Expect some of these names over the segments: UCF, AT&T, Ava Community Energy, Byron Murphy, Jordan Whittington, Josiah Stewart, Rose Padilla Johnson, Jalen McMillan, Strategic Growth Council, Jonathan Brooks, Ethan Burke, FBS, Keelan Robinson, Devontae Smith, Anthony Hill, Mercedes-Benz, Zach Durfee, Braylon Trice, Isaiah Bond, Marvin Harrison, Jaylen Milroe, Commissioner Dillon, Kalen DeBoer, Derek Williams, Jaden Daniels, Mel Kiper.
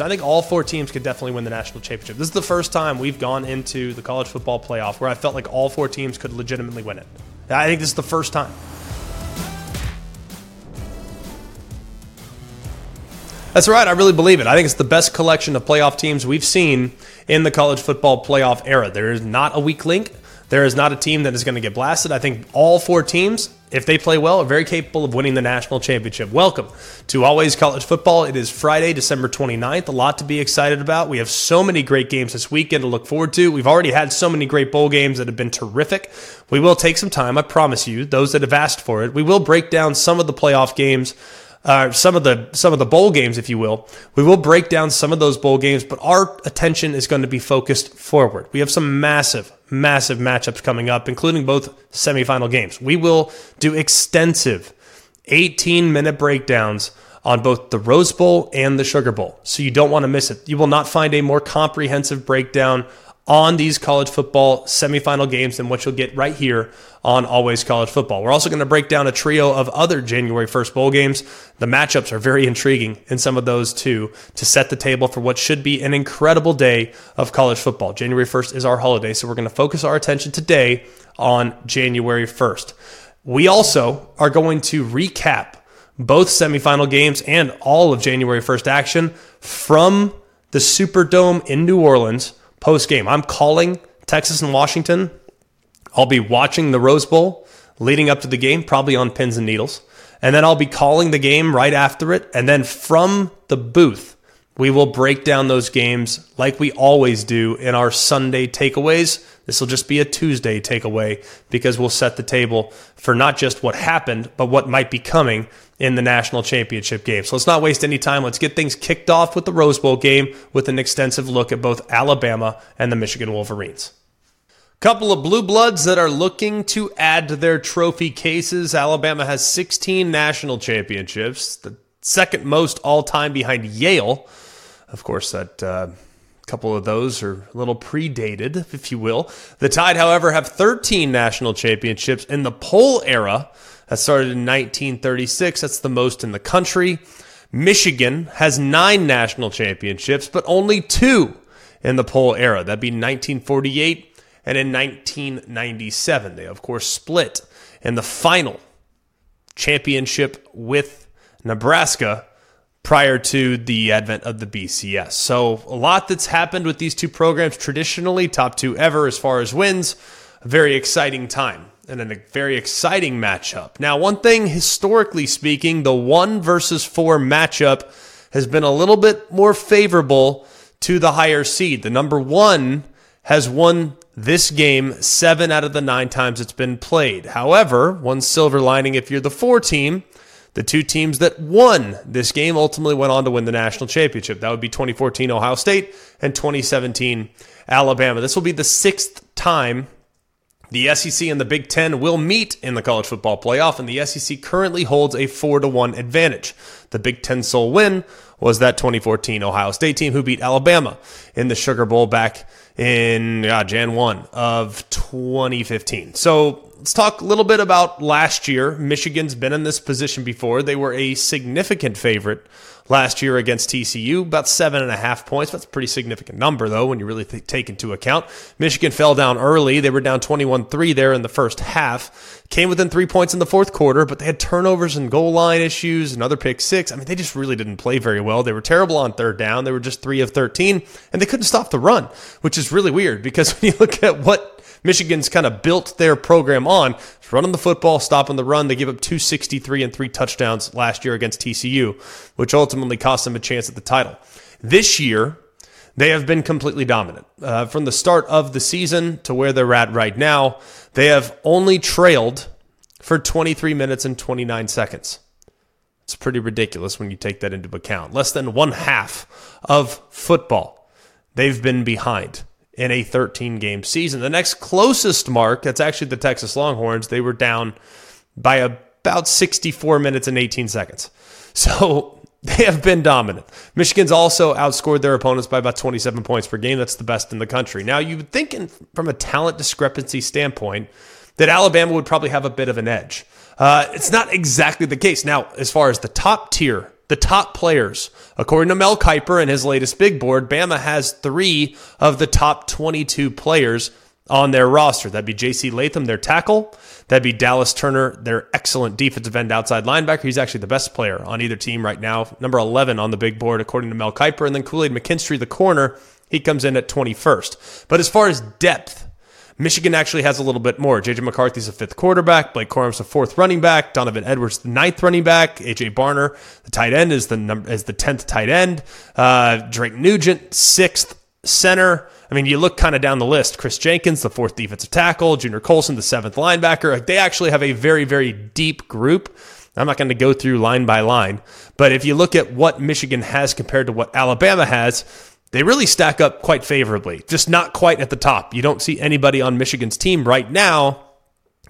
So I think all four teams could definitely win the national championship. This is the first time we've gone into the college football playoff where I felt like all four teams could legitimately win it. I think this is the first time. That's right. I really believe it. I think it's the best collection of playoff teams we've seen in the college football playoff era. There is not a weak link. There is not a team that is going to get blasted. I think all four teams, if they play well, are very capable of winning the national championship. Welcome to Always College Football. It is Friday, December 29th. A lot to be excited about. We have so many great games this weekend to look forward to. We've already had so many great bowl games that have been terrific. We will take some time, I promise you, those that have asked for it. We will break down some of the playoff games. Some of the bowl games, if you will. We will break down some of those bowl games, but our attention is going to be focused forward. We have some massive, massive matchups coming up, including both semifinal games. We will do extensive 18-minute breakdowns on both the Rose Bowl and the Sugar Bowl, so you don't want to miss it. You will not find a more comprehensive breakdown on these college football semifinal games than what you'll get right here on Always College Football. We're also going to break down a trio of other January 1st bowl games. The matchups are very intriguing in some of those too, to set the table for what should be an incredible day of college football. January 1st is our holiday, so we're going to focus our attention today on January 1st. We also are going to recap both semifinal games and all of January 1st action from the Superdome in New Orleans post-game. I'm calling Texas and Washington. I'll be watching the Rose Bowl leading up to the game, probably on pins and needles. And then I'll be calling the game right after it. And then from the booth, we will break down those games like we always do in our Sunday takeaways. This will just be a Tuesday takeaway because we'll set the table for not just what happened, but what might be coming in the national championship game. So let's not waste any time. Let's get things kicked off with the Rose Bowl game with an extensive look at both Alabama and the Michigan Wolverines. Couple of blue bloods that are looking to add to their trophy cases. Alabama has 16 national championships, the second most all-time behind Yale. Of course, that couple of those are a little predated, if you will. The Tide, however, have 13 national championships in the Pole era. That started in 1936. That's the most in the country. Michigan has 9 national championships, but only 2 in the Pole era. That'd be 1948. And in 1997, they, of course, split in the final championship with Nebraska prior to the advent of the BCS. So a lot that's happened with these two programs traditionally, top 2 ever as far as wins. A very exciting time and a very exciting matchup. Now, one thing, historically speaking, the 1 versus 4 matchup has been a little bit more favorable to the higher seed. The number 1 has won this game 7 out of the 9 times it's been played. However, one silver lining if you're the 4 team, the 2 teams that won this game ultimately went on to win the national championship. That would be 2014 Ohio State and 2017 Alabama. This will be the 6th time the SEC and the Big Ten will meet in the college football playoff, and the SEC currently holds a 4-1 advantage. The Big Ten sole win was that 2014 Ohio State team who beat Alabama in the Sugar Bowl back in Jan 1 of 2015. So let's talk a little bit about last year. Michigan's been in this position before. They were a significant favorite last year against TCU, about 7.5 points. That's a pretty significant number, though, when you really take into account. Michigan fell down early. They were down 21-3 there in the first half. Came within 3 points in the fourth quarter, but they had turnovers and goal line issues, another pick six. I mean, they just really didn't play very well. They were terrible on third down. They were just 3 of 13, and they couldn't stop the run, which is really weird because when you look at what Michigan's kind of built their program on, running the football, stopping the run. They give up 263 and 3 touchdowns last year against TCU, which ultimately cost them a chance at the title. This year, they have been completely dominant. From the start of the season to where they're at right now, they have only trailed for 23 minutes and 29 seconds. It's pretty ridiculous when you take that into account. Less than 1/2 of football they've been behind in a 13-game season. The next closest mark, that's actually the Texas Longhorns. They were down by about 64 minutes and 18 seconds. So they have been dominant. Michigan's also outscored their opponents by about 27 points per game. That's the best in the country. Now, you would think from a talent discrepancy standpoint that Alabama would probably have a bit of an edge. It's not exactly the case. Now, as far as the top tier the top players. According to Mel Kiper and his latest big board, Bama has three of the top 22 players on their roster. That'd be JC Latham, their tackle. That'd be Dallas Turner, their excellent defensive end outside linebacker. He's actually the best player on either team right now. Number 11 on the big board, according to Mel Kiper. And then Kool-Aid McKinstry, the corner, he comes in at 21st. But as far as depth, Michigan actually has a little bit more. J.J. McCarthy's the fifth quarterback. Blake Corum's the fourth running back. Donovan Edwards, the ninth running back. A.J. Barner, the tight end, is the 10th tight end. Drake Nugent, sixth center. I mean, you look kind of down the list. Chris Jenkins, the fourth defensive tackle. Junior Colson, the seventh linebacker. Like, they actually have a very, very deep group. I'm not going to go through line by line. But if you look at what Michigan has compared to what Alabama has, they really stack up quite favorably, just not quite at the top. You don't see anybody on Michigan's team right now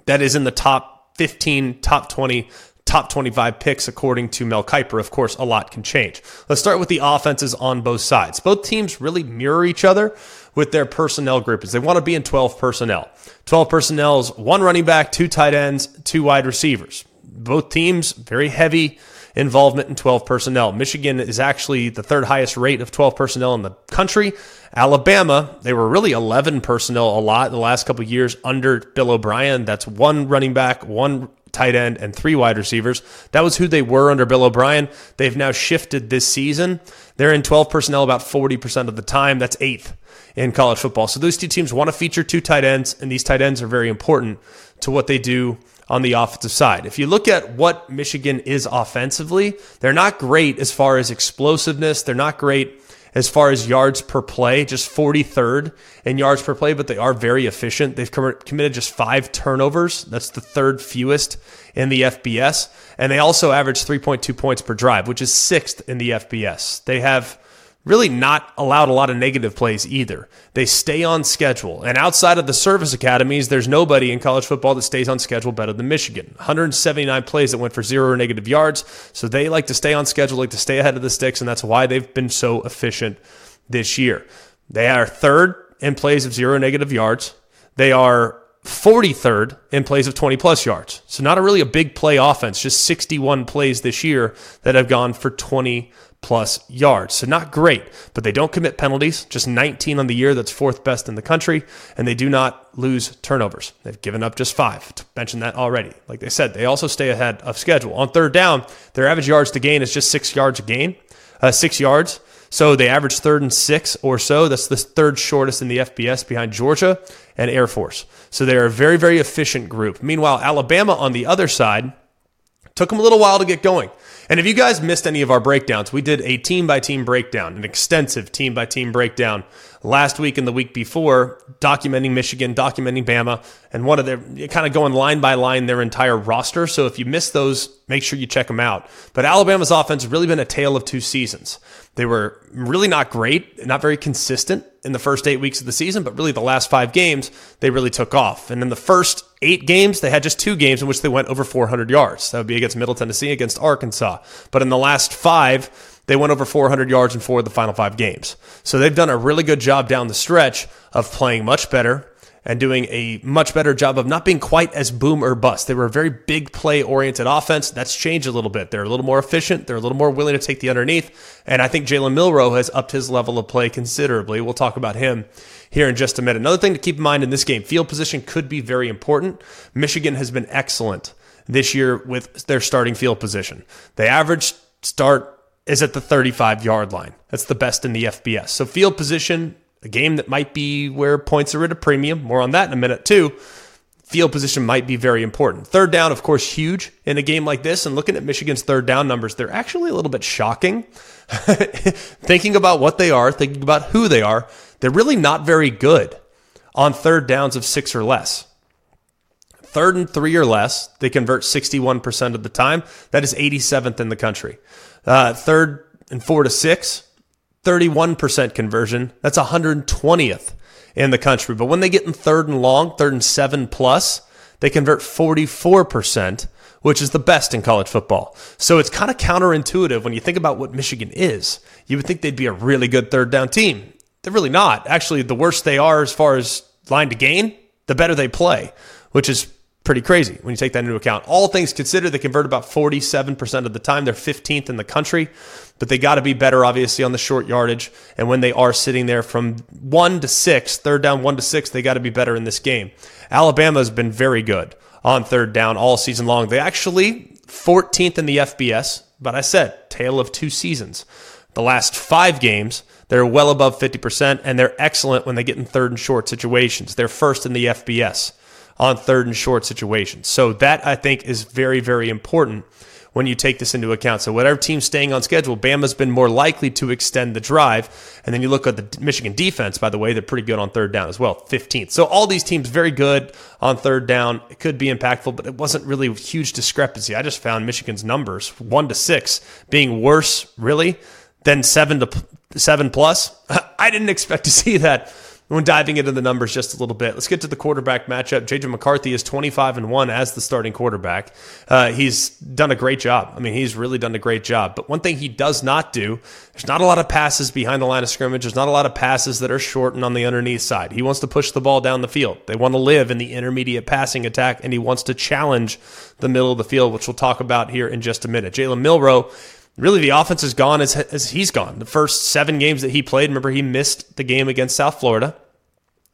that is in the top 15, top 20, top 25 picks, according to Mel Kiper. Of course, a lot can change. Let's start with the offenses on both sides. Both teams really mirror each other with their personnel group, as they want to be in 12 personnel. 12 personnel is one running back, two tight ends, two wide receivers. Both teams, very heavy involvement in 12 personnel. Michigan is actually the third highest rate of 12 personnel in the country. Alabama, they were really 11 personnel a lot in the last couple of years under Bill O'Brien. That's one running back, one tight end, and three wide receivers. That was who they were under Bill O'Brien. They've now shifted this season. They're in 12 personnel about 40% of the time. That's eighth in college football. So those two teams want to feature two tight ends, and these tight ends are very important to what they do on the offensive side. If you look at what Michigan is offensively, they're not great as far as explosiveness. They're not great as far as yards per play, just 43rd in yards per play, but they are very efficient. They've committed just 5 turnovers. That's the third fewest in the FBS. And they also average 3.2 points per drive, which is 6th in the FBS. They have really not allowed a lot of negative plays either. They stay on schedule. And outside of the service academies, there's nobody in college football that stays on schedule better than Michigan. 179 plays that went for 0 or negative yards. So they like to stay on schedule, like to stay ahead of the sticks, and that's why they've been so efficient this year. They are 3rd in plays of 0 negative yards. They are 43rd in plays of 20-plus yards. So not really a big play offense, just 61 plays this year that have gone for 20-plus yards. So not great, but they don't commit penalties, just 19 on the year. That's 4th best in the country, and they do not lose turnovers. They've given up just 5. Mentioned that already. Like I said, they also stay ahead of schedule. On third down, their average yards to gain is just 6 yards. So they average 3rd and 6 or so. That's the 3rd shortest in the FBS behind Georgia and Air Force. So they're a very, very efficient group. Meanwhile, Alabama on the other side took them a little while to get going. And if you guys missed any of our breakdowns, we did a team-by-team breakdown, an extensive team-by-team breakdown last week and the week before, documenting Michigan, documenting Bama, and one of their kind of going line by line their entire roster. So if you missed those, make sure you check them out. But Alabama's offense has really been a tale of two seasons. They were really not great, not very consistent in the first 8 weeks of the season, but really the last 5 games, they really took off. And in the first 8 games, they had just 2 games in which they went over 400 yards. That would be against Middle Tennessee, against Arkansas. But in the last 5, they went over 400 yards in 4 of the final 5 games. So they've done a really good job down the stretch of playing much better and doing a much better job of not being quite as boom or bust. They were a very big play-oriented offense. That's changed a little bit. They're a little more efficient. They're a little more willing to take the underneath. And I think Jaylen Milroe has upped his level of play considerably. We'll talk about him here in just a minute. Another thing to keep in mind in this game, field position could be very important. Michigan has been excellent this year with their starting field position. They average start is at the 35-yard line. That's the best in the FBS. So field position, a game that might be where points are at a premium. More on that in a minute, too. Field position might be very important. Third down, of course, huge in a game like this. And looking at Michigan's third down numbers, they're actually a little bit shocking. Thinking about what they are, thinking about who they are, they're really not very good on third downs of 6 or less. 3rd and 3 or less, they convert 61% of the time. That is 87th in the country. 3rd and 4 to 6, 31% conversion. That's 120th in the country. But when they get in 3rd and long, 3rd and 7+, they convert 44%, which is the best in college football. So it's kind of counterintuitive when you think about what Michigan is. You would think they'd be a really good third down team. They're really not. Actually, the worse they are as far as line to gain, the better they play, which is pretty crazy when you take that into account. All things considered, they convert about 47% of the time. They're 15th in the country, but they got to be better, obviously, on the short yardage. And when they are sitting there from 1 to 6, third down 1 to 6, they got to be better in this game. Alabama has been very good on third down all season long. They actually 14th in the FBS, but I said, tale of two seasons. The last 5 games, they're well above 50%, and they're excellent when they get in third and short situations. They're first in the FBS on third and short situations. So that, I think, is very, very important when you take this into account. So whatever team's staying on schedule, Bama's been more likely to extend the drive. And then you look at the Michigan defense, by the way, they're pretty good on third down as well, 15th. So all these teams very good on third down. It could be impactful, but it wasn't really a huge discrepancy. I just found Michigan's numbers, 1 to 6, being worse, really, than 7 to 7+. I didn't expect to see that. When diving into the numbers just a little bit, let's get to the quarterback matchup. J.J. McCarthy is 25-1 as the starting quarterback. He's done a great job. I mean, he's really done a great job. But one thing he does not do, there's not a lot of passes behind the line of scrimmage. There's not a lot of passes that are short and on the underneath side. He wants to push the ball down the field. They want to live in the intermediate passing attack, and he wants to challenge the middle of the field, which we'll talk about here in just a minute. Jaylen Milroe, really, the offense is gone as he's gone. The first 7 games that he played, remember, he missed the game against South Florida.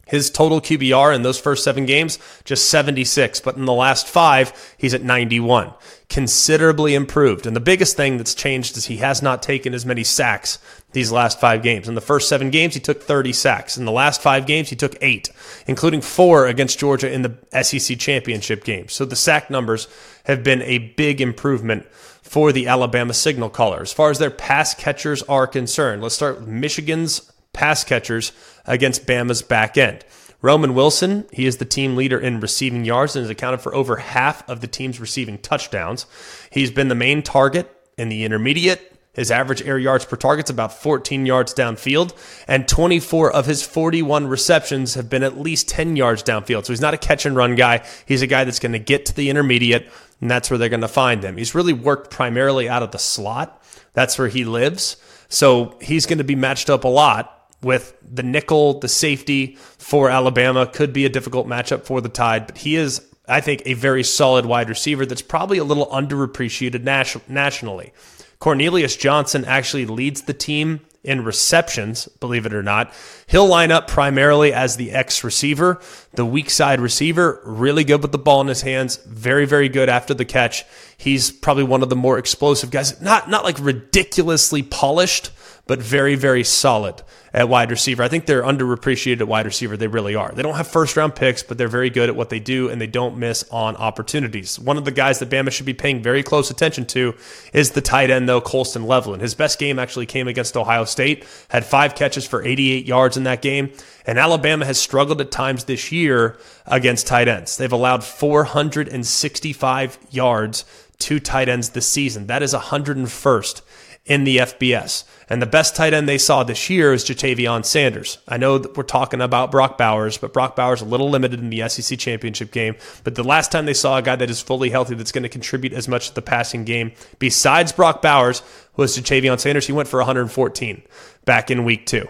His total QBR in those first 7 games, just 76. But in the last 5, he's at 91. Considerably improved. And the biggest thing that's changed is he has not taken as many sacks these last 5 games. In the first 7 games, he took 30 sacks. In the last 5 games, he took 8, including 4 against Georgia in the SEC championship game. So the sack numbers have been a big improvement for the Alabama signal caller. As far as their pass catchers are concerned, let's start with Michigan's pass catchers against Bama's back end. Roman Wilson, he is the team leader in receiving yards and has accounted for over half of the team's receiving touchdowns. He's been the main target in the intermediate. His average air yards per target is about 14 yards downfield, and 24 of his 41 receptions have been at least 10 yards downfield. So he's not a catch-and-run guy. He's a guy that's going to get to the intermediate, and that's where they're going to find him. He's really worked primarily out of the slot. That's where he lives. So he's going to be matched up a lot with the nickel, the safety for Alabama. Could be a difficult matchup for the Tide, but he is, I think, a very solid wide receiver that's probably a little underappreciated nationally. Cornelius Johnson actually leads the team in receptions, believe it or not. He'll line up primarily as the X receiver, the weak side receiver, really good with the ball in his hands, very, very good after the catch. He's probably one of the more explosive guys, not like ridiculously polished, but very, very solid at wide receiver. I think they're underappreciated at wide receiver. They really are. They don't have first-round picks, but they're very good at what they do, and they don't miss on opportunities. One of the guys that Bama should be paying very close attention to is the tight end, though, Colston Loveland. His best game actually came against Ohio State, had 5 catches for 88 yards in that game, and Alabama has struggled at times this year against tight ends. They've allowed 465 yards to tight ends this season. That is 101st. In the FBS. And the best tight end they saw this year is Jatavion Sanders. I know that we're talking about Brock Bowers, but Brock Bowers a little limited in the SEC championship game. But the last time they saw a guy that is fully healthy that's going to contribute as much to the passing game besides Brock Bowers was Jatavion Sanders. He went for 114 back in week 2.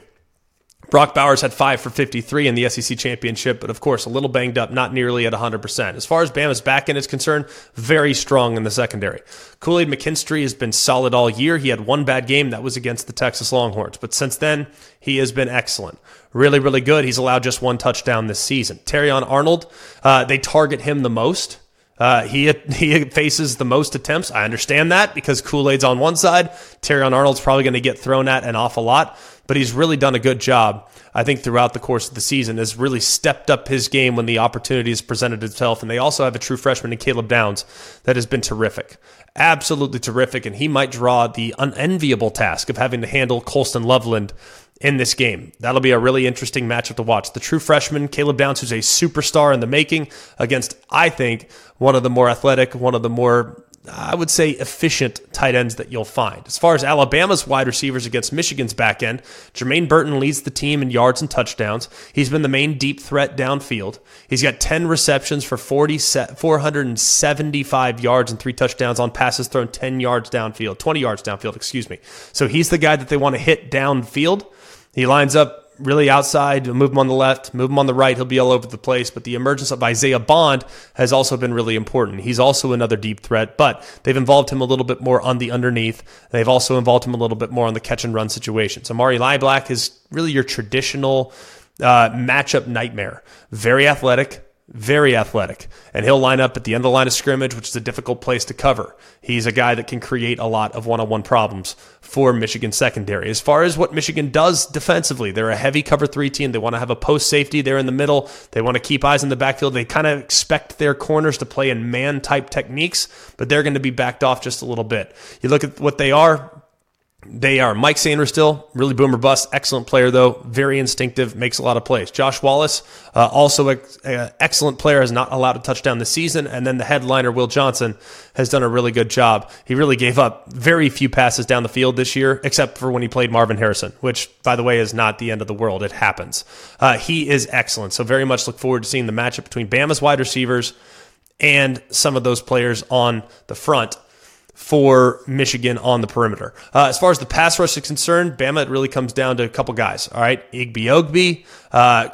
Brock Bowers had 5 for 53 in the SEC championship, but of course, a little banged up, not nearly at 100%. As far as Bama's back end is concerned, very strong in the secondary. Kool-Aid McKinstry has been solid all year. He had 1 bad game. That was against the Texas Longhorns. But since then, he has been excellent. Really, really good. He's allowed just 1 touchdown this season. Terrion Arnold, they target him the most. He faces the most attempts. I understand that because Kool-Aid's on one side. Terrion Arnold's probably going to get thrown at an awful lot, but he's really done a good job, I think, throughout the course of the season, has really stepped up his game when the opportunity has presented itself. And they also have a true freshman in Caleb Downs that has been terrific. Absolutely terrific. And he might draw the unenviable task of having to handle Colston Loveland in this game. That'll be a really interesting matchup to watch. The true freshman, Caleb Downs, who's a superstar in the making against, I think, one of the more athletic, one of the more, I would say, efficient tight ends that you'll find. As far as Alabama's wide receivers against Michigan's back end, Jermaine Burton leads the team in yards and touchdowns. He's been the main deep threat downfield. He's got 10 receptions for 475 yards and 3 touchdowns on passes thrown 20 yards downfield. So he's the guy that they want to hit downfield. He lines up really outside, move him on the left, move him on the right. He'll be all over the place. But the emergence of Isaiah Bond has also been really important. He's also another deep threat, but they've involved him a little bit more on the underneath. They've also involved him a little bit more on the catch and run situation. So Amari Liblack is really your traditional matchup nightmare. Very athletic. And he'll line up at the end of the line of scrimmage, which is a difficult place to cover. He's a guy that can create a lot of one-on-one problems for Michigan secondary. As far as what Michigan does defensively, they're a heavy cover three team. They want to have a post safety there in the middle. They want to keep eyes in the backfield. They kind of expect their corners to play in man-type techniques, but they're going to be backed off just a little bit. You look at what they are. They are Mike Sainristil, really boom or bust, excellent player though, very instinctive, makes a lot of plays. Josh Wallace, also an excellent player, has not allowed a touchdown this season. And then the headliner, Will Johnson, has done a really good job. He really gave up very few passes down the field this year, except for when he played Marvin Harrison, which, by the way, is not the end of the world. It happens. He is excellent. So very much look forward to seeing the matchup between Bama's wide receivers and some of those players on the front for Michigan on the perimeter. As far as the pass rush is concerned, Bama, it really comes down to a couple guys. All right, Igbe,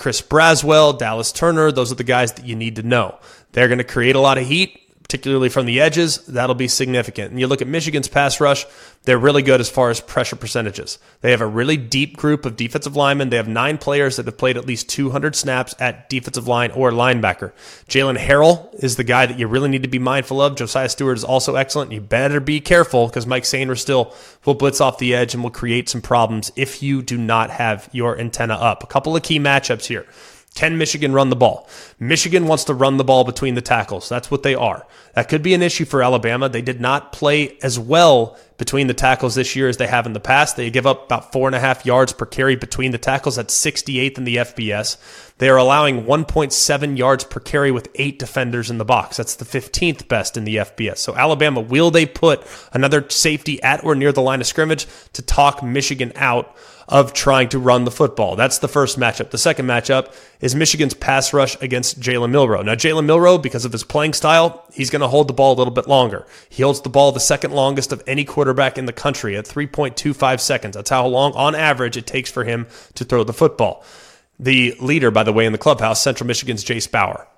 Chris Braswell, Dallas Turner, those are the guys that you need to know. They're going to create a lot of heat, particularly from the edges. That'll be significant. And you look at Michigan's pass rush, they're really good as far as pressure percentages. They have a really deep group of defensive linemen. They have 9 players that have played at least 200 snaps at defensive line or linebacker. Jalen Harrell is the guy that you really need to be mindful of. Josiah Stewart is also excellent. You better be careful because Mike Sainristil will blitz off the edge and will create some problems if you do not have your antenna up. A couple of key matchups here. Can Michigan run the ball? Michigan wants to run the ball between the tackles. That's what they are. That could be an issue for Alabama. They did not play as well between the tackles this year as they have in the past. They give up about 4.5 yards per carry between the tackles. That's 68th in the FBS. They are allowing 1.7 yards per carry with 8 defenders in the box. That's the 15th best in the FBS. So Alabama, will they put another safety at or near the line of scrimmage to talk Michigan out of trying to run the football? That's the first matchup. The second matchup is Michigan's pass rush against Jaylen Milroe. Now, Jaylen Milroe, because of his playing style, he's going to hold the ball a little bit longer. He holds the ball the second longest of any quarterback in the country at 3.25 seconds. That's how long, on average, it takes for him to throw the football. The leader, by the way, in the clubhouse, Central Michigan's Jace Bauer.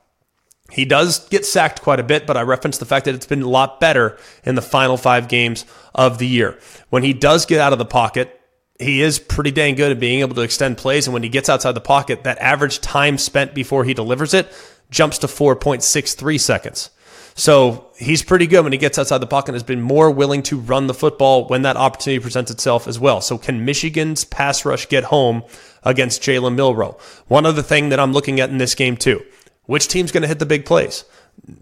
He does get sacked quite a bit, but I reference the fact that it's been a lot better in the final 5 games of the year. When he does get out of the pocket, he is pretty dang good at being able to extend plays, and when he gets outside the pocket, that average time spent before he delivers it jumps to 4.63 seconds. So he's pretty good when he gets outside the pocket and has been more willing to run the football when that opportunity presents itself as well. So can Michigan's pass rush get home against Jaylen Milroe? One other thing that I'm looking at in this game too, which team's going to hit the big plays?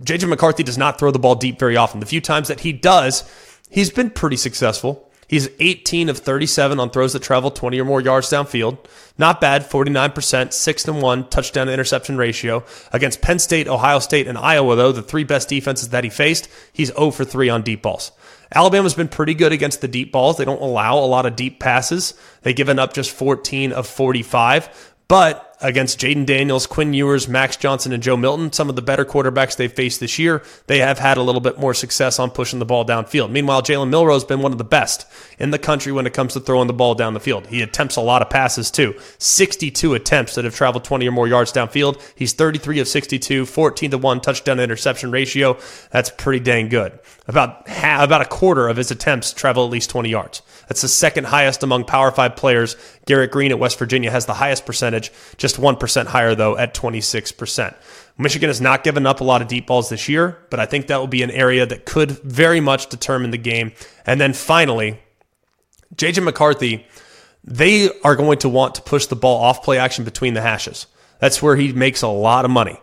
J.J. McCarthy does not throw the ball deep very often. The few times that he does, he's been pretty successful. He's 18 of 37 on throws that travel 20 or more yards downfield. Not bad, 49%, 6-1 touchdown to interception ratio. Against Penn State, Ohio State, and Iowa, though, the 3 best defenses that he faced, he's 0 for 3 on deep balls. Alabama's been pretty good against the deep balls. They don't allow a lot of deep passes. They've given up just 14 of 45. But against Jaden Daniels, Quinn Ewers, Max Johnson, and Joe Milton, some of the better quarterbacks they've faced this year, they have had a little bit more success on pushing the ball downfield. Meanwhile, Jaylen Milroe has been one of the best in the country when it comes to throwing the ball down the field. He attempts a lot of passes too. 62 attempts that have traveled 20 or more yards downfield. He's 33 of 62, 14-1 touchdown interception ratio. That's pretty dang good. About a quarter of his attempts travel at least 20 yards. That's the second highest among Power 5 players. Garrett Green at West Virginia has the highest percentage, just 1% higher though at 26%. Michigan has not given up a lot of deep balls this year, but I think that will be an area that could very much determine the game. And then finally, J.J. McCarthy, they are going to want to push the ball off play action between the hashes. That's where he makes a lot of money.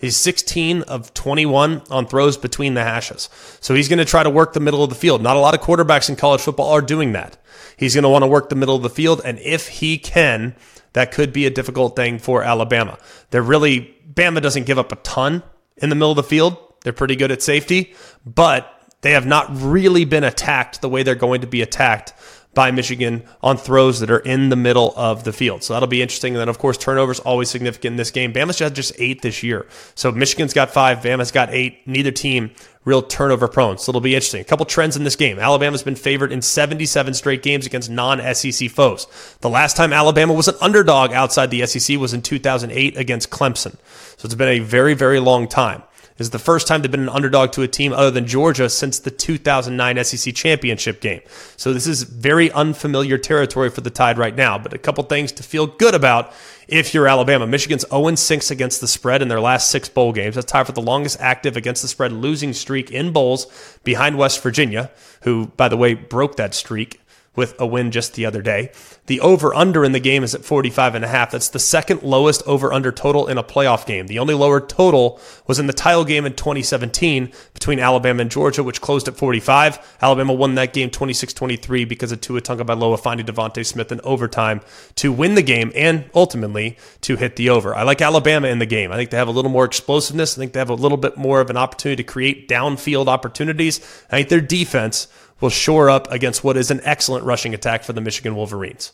He's 16 of 21 on throws between the hashes. So he's going to try to work the middle of the field. Not a lot of quarterbacks in college football are doing that. He's going to want to work the middle of the field, and if he can, that could be a difficult thing for Alabama. Bama doesn't give up a ton in the middle of the field. They're pretty good at safety, but they have not really been attacked the way they're going to be attacked by Michigan on throws that are in the middle of the field. So that'll be interesting. And then, of course, turnovers always significant in this game. Bama's had just 8 this year. So Michigan's got 5, Bama's got 8. Neither team real turnover prone. So it'll be interesting. A couple trends in this game. Alabama's been favored in 77 straight games against non-SEC foes. The last time Alabama was an underdog outside the SEC was in 2008 against Clemson. So it's been a very, very long time. This is the first time they've been an underdog to a team other than Georgia since the 2009 SEC championship game. So this is very unfamiliar territory for the Tide right now. But a couple things to feel good about if you're Alabama. Michigan's 0-6 against the spread in their last 6 bowl games. That's tied for the longest active against the spread losing streak in bowls behind West Virginia, who, by the way, broke that streak with a win just the other day. The over-under in the game is at 45.5. That's the second lowest over-under total in a playoff game. The only lower total was in the title game in 2017 between Alabama and Georgia, which closed at 45. Alabama won that game 26-23 because of Tua Tagovailoa finding Devontae Smith in overtime to win the game and ultimately to hit the over. I like Alabama in the game. I think they have a little more explosiveness. I think they have a little bit more of an opportunity to create downfield opportunities. I think their defense will shore up against what is an excellent rushing attack for the Michigan Wolverines.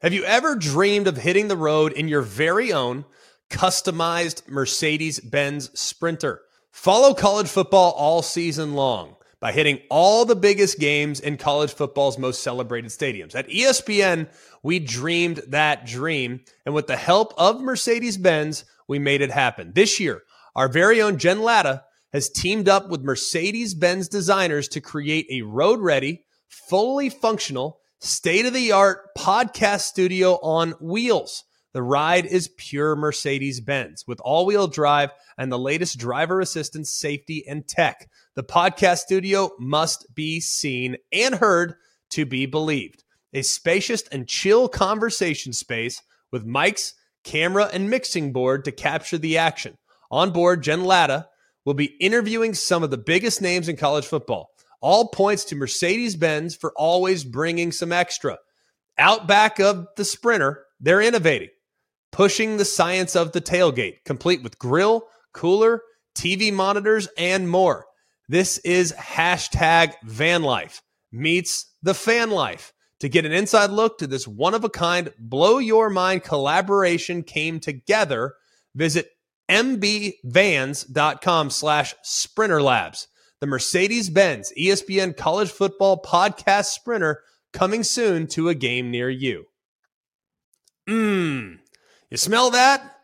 Have you ever dreamed of hitting the road in your very own customized Mercedes-Benz Sprinter? Follow college football all season long by hitting all the biggest games in college football's most celebrated stadiums. At ESPN, we dreamed that dream, and with the help of Mercedes-Benz, we made it happen. This year, our very own Jen Latta has teamed up with Mercedes-Benz designers to create a road-ready, fully functional, state-of-the-art podcast studio on wheels. The ride is pure Mercedes-Benz with all-wheel drive and the latest driver assistance, safety, and tech. The podcast studio must be seen and heard to be believed. A spacious and chill conversation space with mics, camera, and mixing board to capture the action. On board, Jen Latta we'll be interviewing some of the biggest names in college football. All points to Mercedes-Benz for always bringing some extra. Out back of the Sprinter, they're innovating, pushing the science of the tailgate, complete with grill, cooler, TV monitors, and more. This is #vanlife meets the fan life. To get an inside look to this one-of-a-kind blow-your-mind collaboration came together, visit mbvans.com/Sprinter Labs. The Mercedes-Benz ESPN College Football Podcast Sprinter, coming soon to a game near you. You smell that?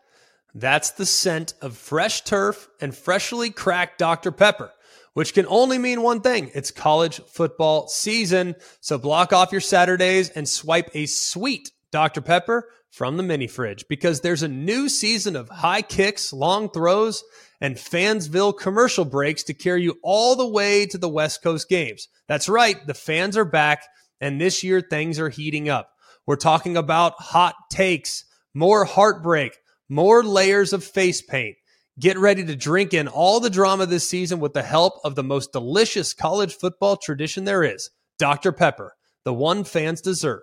That's the scent of fresh turf and freshly cracked Dr. Pepper, which can only mean one thing. It's college football season. So block off your Saturdays and swipe a sweet Dr. Pepper from the mini fridge, because there's a new season of high kicks, long throws, and Fansville commercial breaks to carry you all the way to the West Coast games. That's right, the fans are back, and this year things are heating up. We're talking about hot takes, more heartbreak, more layers of face paint. Get ready to drink in all the drama this season with the help of the most delicious college football tradition there is, Dr. Pepper, the one fans deserve.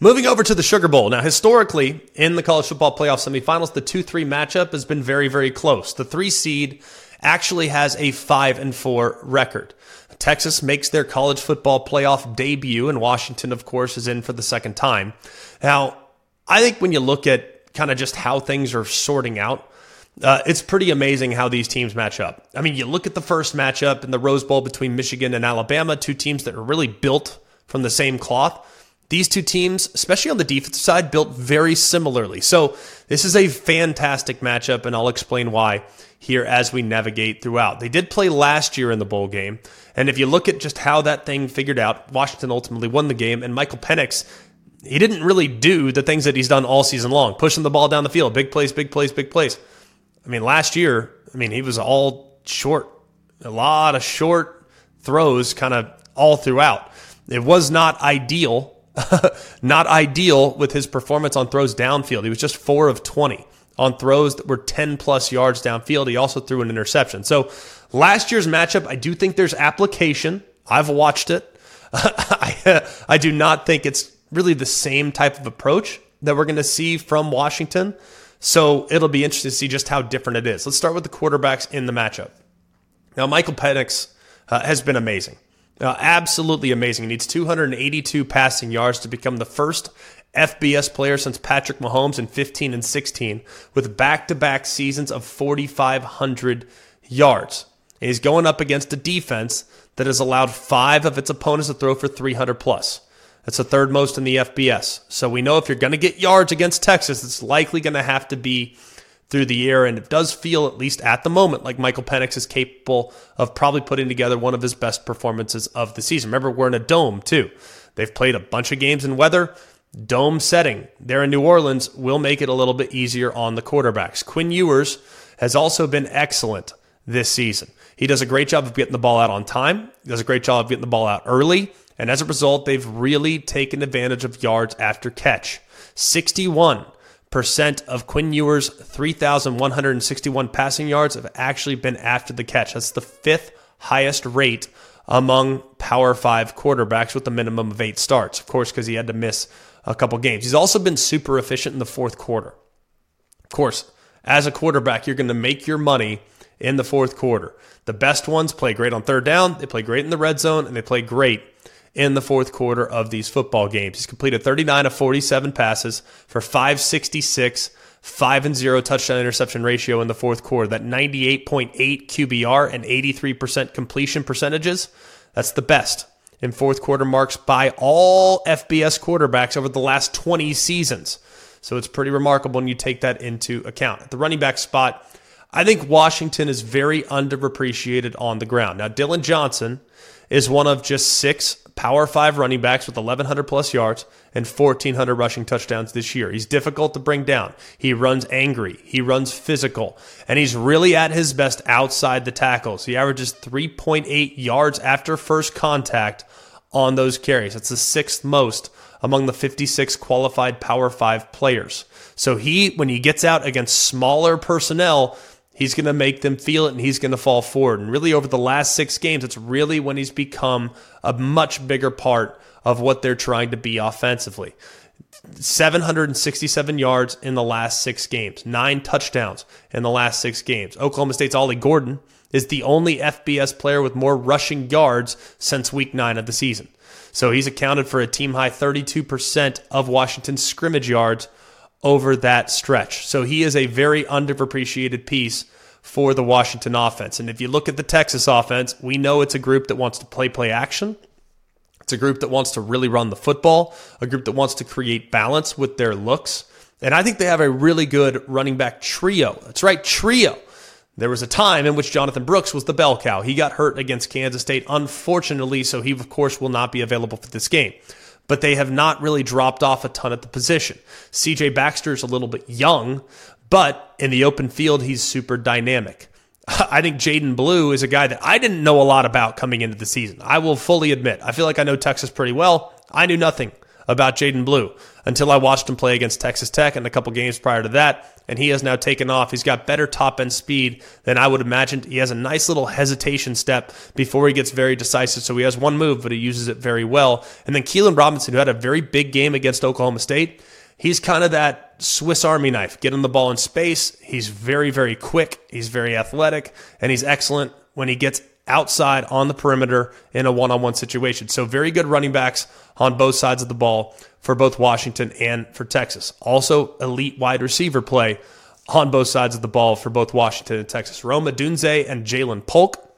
Moving over to the Sugar Bowl. Now, historically, in the college football playoff semifinals, the 2-3 matchup has been very, very close. The 3 seed actually has a 5-4 record. Texas makes their college football playoff debut, and Washington, of course, is in for the second time. Now, I think when you look at kind of just how things are sorting out, it's pretty amazing how these teams match up. I mean, you look at the first matchup in the Rose Bowl between Michigan and Alabama, two teams that are really built from the same cloth. These two teams, especially on the defensive side, built very similarly. So this is a fantastic matchup, and I'll explain why here as we navigate throughout. They did play last year in the bowl game, and if you look at just how that thing figured out, Washington ultimately won the game, and Michael Penix, he didn't really do the things that he's done all season long, pushing the ball down the field, big plays, big plays, big plays. I mean, last year, he was all short, a lot of short throws kind of all throughout. It was not ideal. Not ideal with his performance on throws downfield. He was just 4 of 20 on throws that were 10-plus yards downfield. He also threw an interception. So last year's matchup, I do think there's application. I've watched it. I do not think it's really the same type of approach that we're going to see from Washington. So it'll be interesting to see just how different it is. Let's start with the quarterbacks in the matchup. Now, Michael Penix has been amazing. Absolutely amazing. He needs 282 passing yards to become the first FBS player since Patrick Mahomes in 15 and 16 with back-to-back seasons of 4,500 yards. And he's going up against a defense that has allowed five of its opponents to throw for 300+. That's the third most in the FBS. So we know if you're going to get yards against Texas, it's likely going to have to be through the air, and it does feel, at least at the moment, like Michael Penix is capable of probably putting together one of his best performances of the season. Remember, we're in a dome, too. They've played a bunch of games in weather. Dome setting there in New Orleans will make it a little bit easier on the quarterbacks. Quinn Ewers has also been excellent this season. He does a great job of getting the ball out on time. He does a great job of getting the ball out early. And as a result, they've really taken advantage of yards after catch. 61% of Quinn Ewers' 3,161 passing yards have actually been after the catch. That's the fifth highest rate among Power 5 quarterbacks with a minimum of 8 starts. Of course, because he had to miss a couple games. He's also been super efficient in the fourth quarter. Of course, as a quarterback, you're going to make your money in the fourth quarter. The best ones play great on third down, they play great in the red zone, and they play great in the fourth quarter of these football games. He's completed 39 of 47 passes for 566, 5-0 touchdown-interception ratio in the fourth quarter. That 98.8 QBR and 83% completion percentages, that's the best in fourth quarter marks by all FBS quarterbacks over the last 20 seasons. So it's pretty remarkable when you take that into account. At the running back spot, I think Washington is very underappreciated on the ground. Now, Dylan Johnson is one of just 6 Power 5 running backs with 1,100-plus yards and 1,400 rushing touchdowns this year. He's difficult to bring down. He runs angry. He runs physical. And he's really at his best outside the tackles. He averages 3.8 yards after first contact on those carries. That's the sixth most among the 56 qualified Power 5 players. So he, when he gets out against smaller personnel, he's going to make them feel it, and he's going to fall forward. And really, over the last 6 games, it's really when he's become a much bigger part of what they're trying to be offensively. 767 yards in the last 6 games. 9 touchdowns in the last 6 games. Oklahoma State's Ollie Gordon is the only FBS player with more rushing yards since Week 9 of the season. So he's accounted for a team-high 32% of Washington's scrimmage yards over that stretch. So he is a very underappreciated piece for the Washington offense. And if you look at the Texas offense, we know it's a group that wants to play action. It's a group that wants to really run the football, a group that wants to create balance with their looks. And I think they have a really good running back trio. That's right, trio. There was a time in which Jonathan Brooks was the bell cow. He got hurt against Kansas State, unfortunately, so he, of course, will not be available for this game. But they have not really dropped off a ton at the position. C.J. Baxter is a little bit young, but in the open field, he's super dynamic. I think Jaden Blue is a guy that I didn't know a lot about coming into the season. I will fully admit, I feel like I know Texas pretty well. I knew nothing about Jaden Blue until I watched him play against Texas Tech in a couple games prior to that, and he has now taken off. He's got better top-end speed than I would imagine. He has a nice little hesitation step before he gets very decisive, so he has one move, but he uses it very well. And then Keelan Robinson, who had a very big game against Oklahoma State, he's kind of that Swiss Army knife, getting the ball in space. He's very, very quick. He's very athletic, and he's excellent when he gets outside on the perimeter in a one-on-one situation. So very good running backs on both sides of the ball for both Washington and for Texas. Also elite wide receiver play on both sides of the ball for both Washington and Texas. Rome Odunze and Jalen Polk,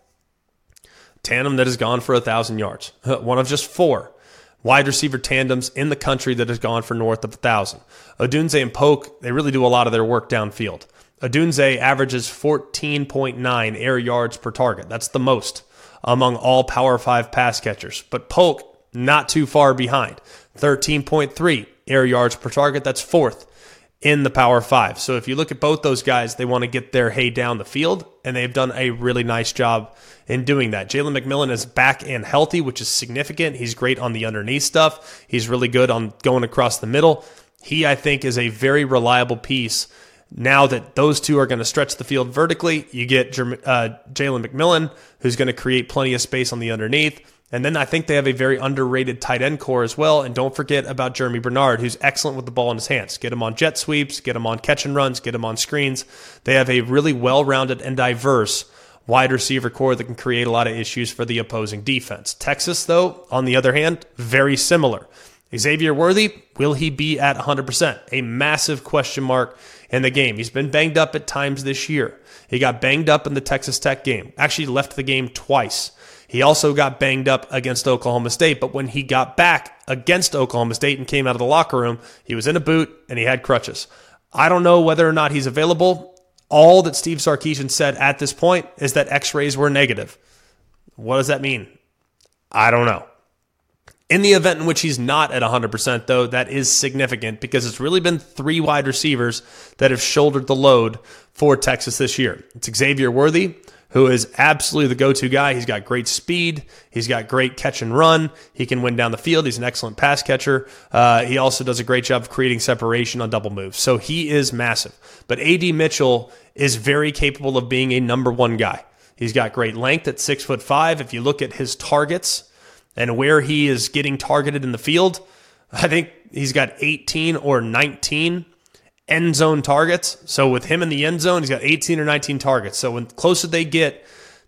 tandem that has gone for 1,000 yards. One of just 4 wide receiver tandems in the country that has gone for north of 1,000. Odunze and Polk, they really do a lot of their work downfield. Odunze averages 14.9 air yards per target. That's the most among all Power 5 pass catchers. But Polk, not too far behind. 13.3 air yards per target. That's 4th in the Power 5. So if you look at both those guys, they want to get their hay down the field, and they've done a really nice job in doing that. Jalen McMillan is back and healthy, which is significant. He's great on the underneath stuff. He's really good on going across the middle. He, I think, is a very reliable piece. Now that those two are going to stretch the field vertically, you get Jalen McMillan, who's going to create plenty of space on the underneath. And then I think they have a very underrated tight end core as well. And don't forget about Jeremy Bernard, who's excellent with the ball in his hands. Get him on jet sweeps, get him on catch and runs, get him on screens. They have a really well-rounded and diverse wide receiver core that can create a lot of issues for the opposing defense. Texas, though, on the other hand, very similar. Xavier Worthy, will he be at 100%? A massive question mark in the game. He's been banged up at times this year. He got banged up in the Texas Tech game. Actually left the game twice. He also got banged up against Oklahoma State, but when he got back against Oklahoma State and came out of the locker room, he was in a boot and he had crutches. I don't know whether or not he's available. All that Steve Sarkisian said at this point is that x-rays were negative. What does that mean? I don't know. In the event in which he's not at 100%, though, that is significant because it's really been three wide receivers that have shouldered the load for Texas this year. It's Xavier Worthy, who is absolutely the go-to guy. He's got great speed. He's got great catch and run. He can win down the field. He's an excellent pass catcher. He also does a great job of creating separation on double moves. So he is massive. But A.D. Mitchell is very capable of being a number one guy. He's got great length at 6'5". If you look at his targets and where he is getting targeted in the field, I think he's got 18 or 19 end zone targets. So with him in the end zone, he's got 18 or 19 targets. So when closer they get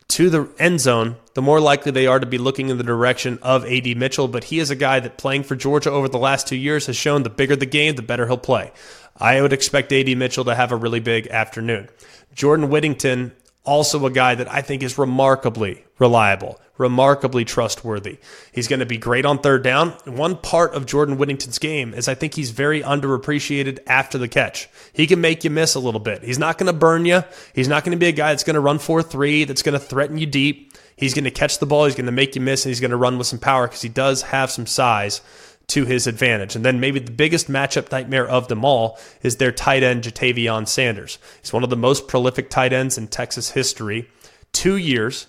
to the end zone, the more likely they are to be looking in the direction of A.D. Mitchell. But he is a guy that playing for Georgia over the last 2 years has shown the bigger the game, the better he'll play. I would expect A.D. Mitchell to have a really big afternoon. Jordan Whittington, also a guy that I think is remarkably reliable, remarkably trustworthy. He's going to be great on third down. One part of Jordan Whittington's game is I think he's very underappreciated after the catch. He can make you miss a little bit. He's not going to burn you. He's not going to be a guy that's going to run 4-3, that's going to threaten you deep. He's going to catch the ball. He's going to make you miss, and he's going to run with some power because he does have some size to his advantage. And then maybe the biggest matchup nightmare of them all is their tight end, Jatavion Sanders. He's one of the most prolific tight ends in Texas history. 2 years,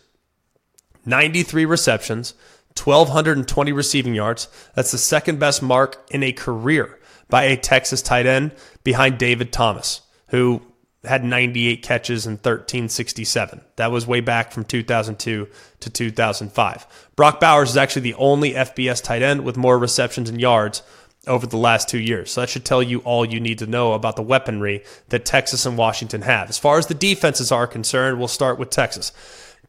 93 receptions, 1,220 receiving yards. That's the second best mark in a career by a Texas tight end behind David Thomas, who had 98 catches in 1367. That was way back from 2002 to 2005. Brock Bowers is actually the only FBS tight end with more receptions and yards over the last 2 years. So that should tell you all you need to know about the weaponry that Texas and Washington have. As far as the defenses are concerned, we'll start with Texas.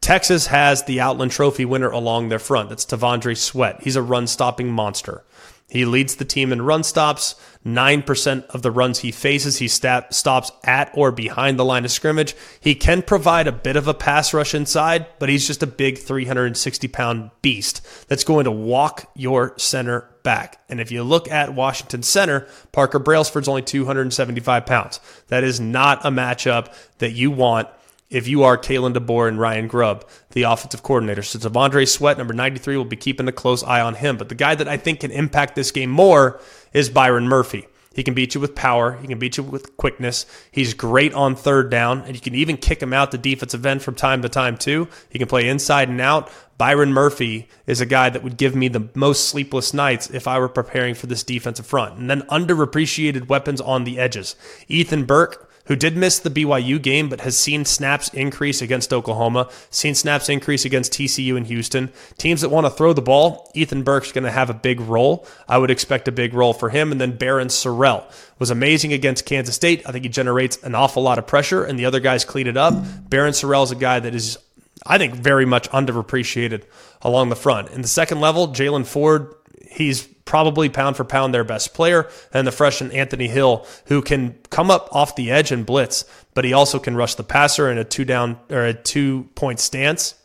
Texas has the Outland Trophy winner along their front. That's Tavondre Sweat. He's a run-stopping monster. He leads the team in run stops. 9% of the runs he faces, he stops at or behind the line of scrimmage. He can provide a bit of a pass rush inside, but he's just a big 360-pound beast that's going to walk your center back. And if you look at Washington center, Parker Brailsford's only 275 pounds. That is not a matchup that you want if you are Kalen DeBoer and Ryan Grubb, the offensive coordinator. So Tavondre Sweat, number 93, will be keeping a close eye on him. But the guy that I think can impact this game more is Byron Murphy. He can beat you with power. He can beat you with quickness. He's great on third down, and you can even kick him out the defensive end from time to time, too. He can play inside and out. Byron Murphy is a guy that would give me the most sleepless nights if I were preparing for this defensive front. And then underappreciated weapons on the edges. Ethan Burke, who did miss the BYU game but has seen snaps increase against Oklahoma, seen snaps increase against TCU and Houston. Teams that want to throw the ball, Ethan Burke's going to have a big role. I would expect a big role for him. And then Baron Sorrell was amazing against Kansas State. I think he generates an awful lot of pressure, and the other guys clean it up. Baron Sorrell's a guy that is, I think, very much underappreciated along the front. In the second level, Jaylen Ford, he's probably pound for pound their best player, and the freshman Anthony Hill, who can come up off the edge and blitz, but he also can rush the passer in a two-point stance.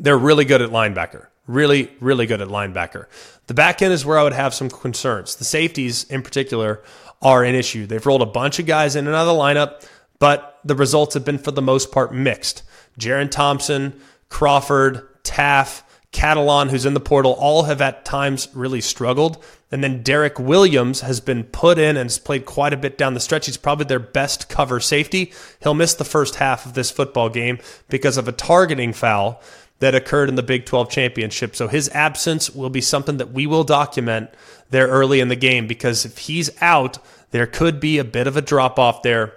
They're really good at linebacker. Really, really good at linebacker. The back end is where I would have some concerns. The safeties in particular are an issue. They've rolled a bunch of guys in and out of the lineup, but the results have been for the most part mixed. Jaron Thompson, Crawford, Taff, Catalan, who's in the portal, all have at times really struggled. And then Derek Williams has been put in and has played quite a bit down the stretch. He's probably their best cover safety. He'll miss the first half of this football game because of a targeting foul that occurred in the Big 12 championship. So his absence will be something that we will document there early in the game, because if he's out, there could be a bit of a drop-off there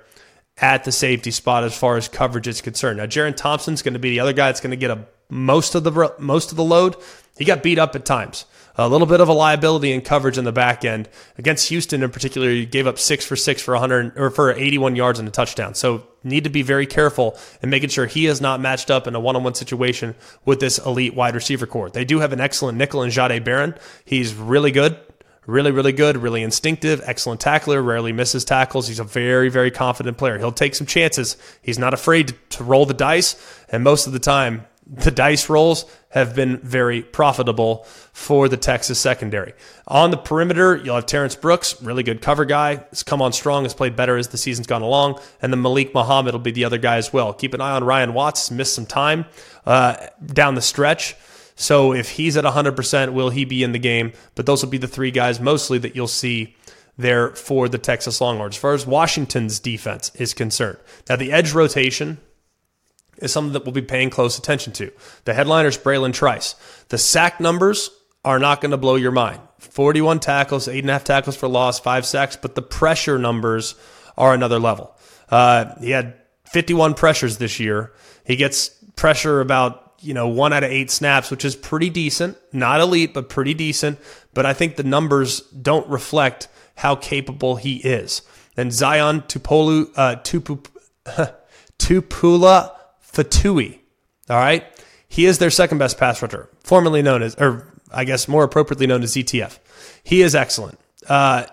at the safety spot as far as coverage is concerned. Now, Jaron Thompson's going to be the other guy that's going to get most of the load. He got beat up at times. a little bit of a liability in coverage in the back end. Against Houston in particular, you gave up 6 for 6 for 100 or for 81 yards and a touchdown. So need to be very careful in making sure he is not matched up in a one-on-one situation with this elite wide receiver corps. They do have an excellent nickel in Jade Barron. He's really good. Really good, really instinctive, excellent tackler, rarely misses tackles. He's a very confident player. He'll take some chances. He's not afraid to roll the dice, and most of the time, the dice rolls have been very profitable for the Texas secondary. On the perimeter, you'll have Terrence Brooks, really good cover guy. Has come on strong, has played better as the season's gone along. And then Malik Muhammad will be the other guy as well. Keep an eye on Ryan Watts, missed some time down the stretch. So if he's at 100%, will he be in the game? But those will be the three guys mostly that you'll see there for the Texas Longhorns. As far as Washington's defense is concerned, now the edge rotation is something that we'll be paying close attention to. The headliner is Braylon Trice. The sack numbers are not going to blow your mind. 41 tackles, 8.5 tackles for loss, 5 sacks, but the pressure numbers are another level. He had 51 pressures this year. He gets pressure about 1 out of 8 snaps, which is pretty decent. Not elite, but pretty decent. But I think the numbers don't reflect how capable he is. Then Zion Tupolu, Tupula Fatui. All right. He is their second best pass rusher, formerly known as, or I guess more appropriately known as ZTF. He is excellent.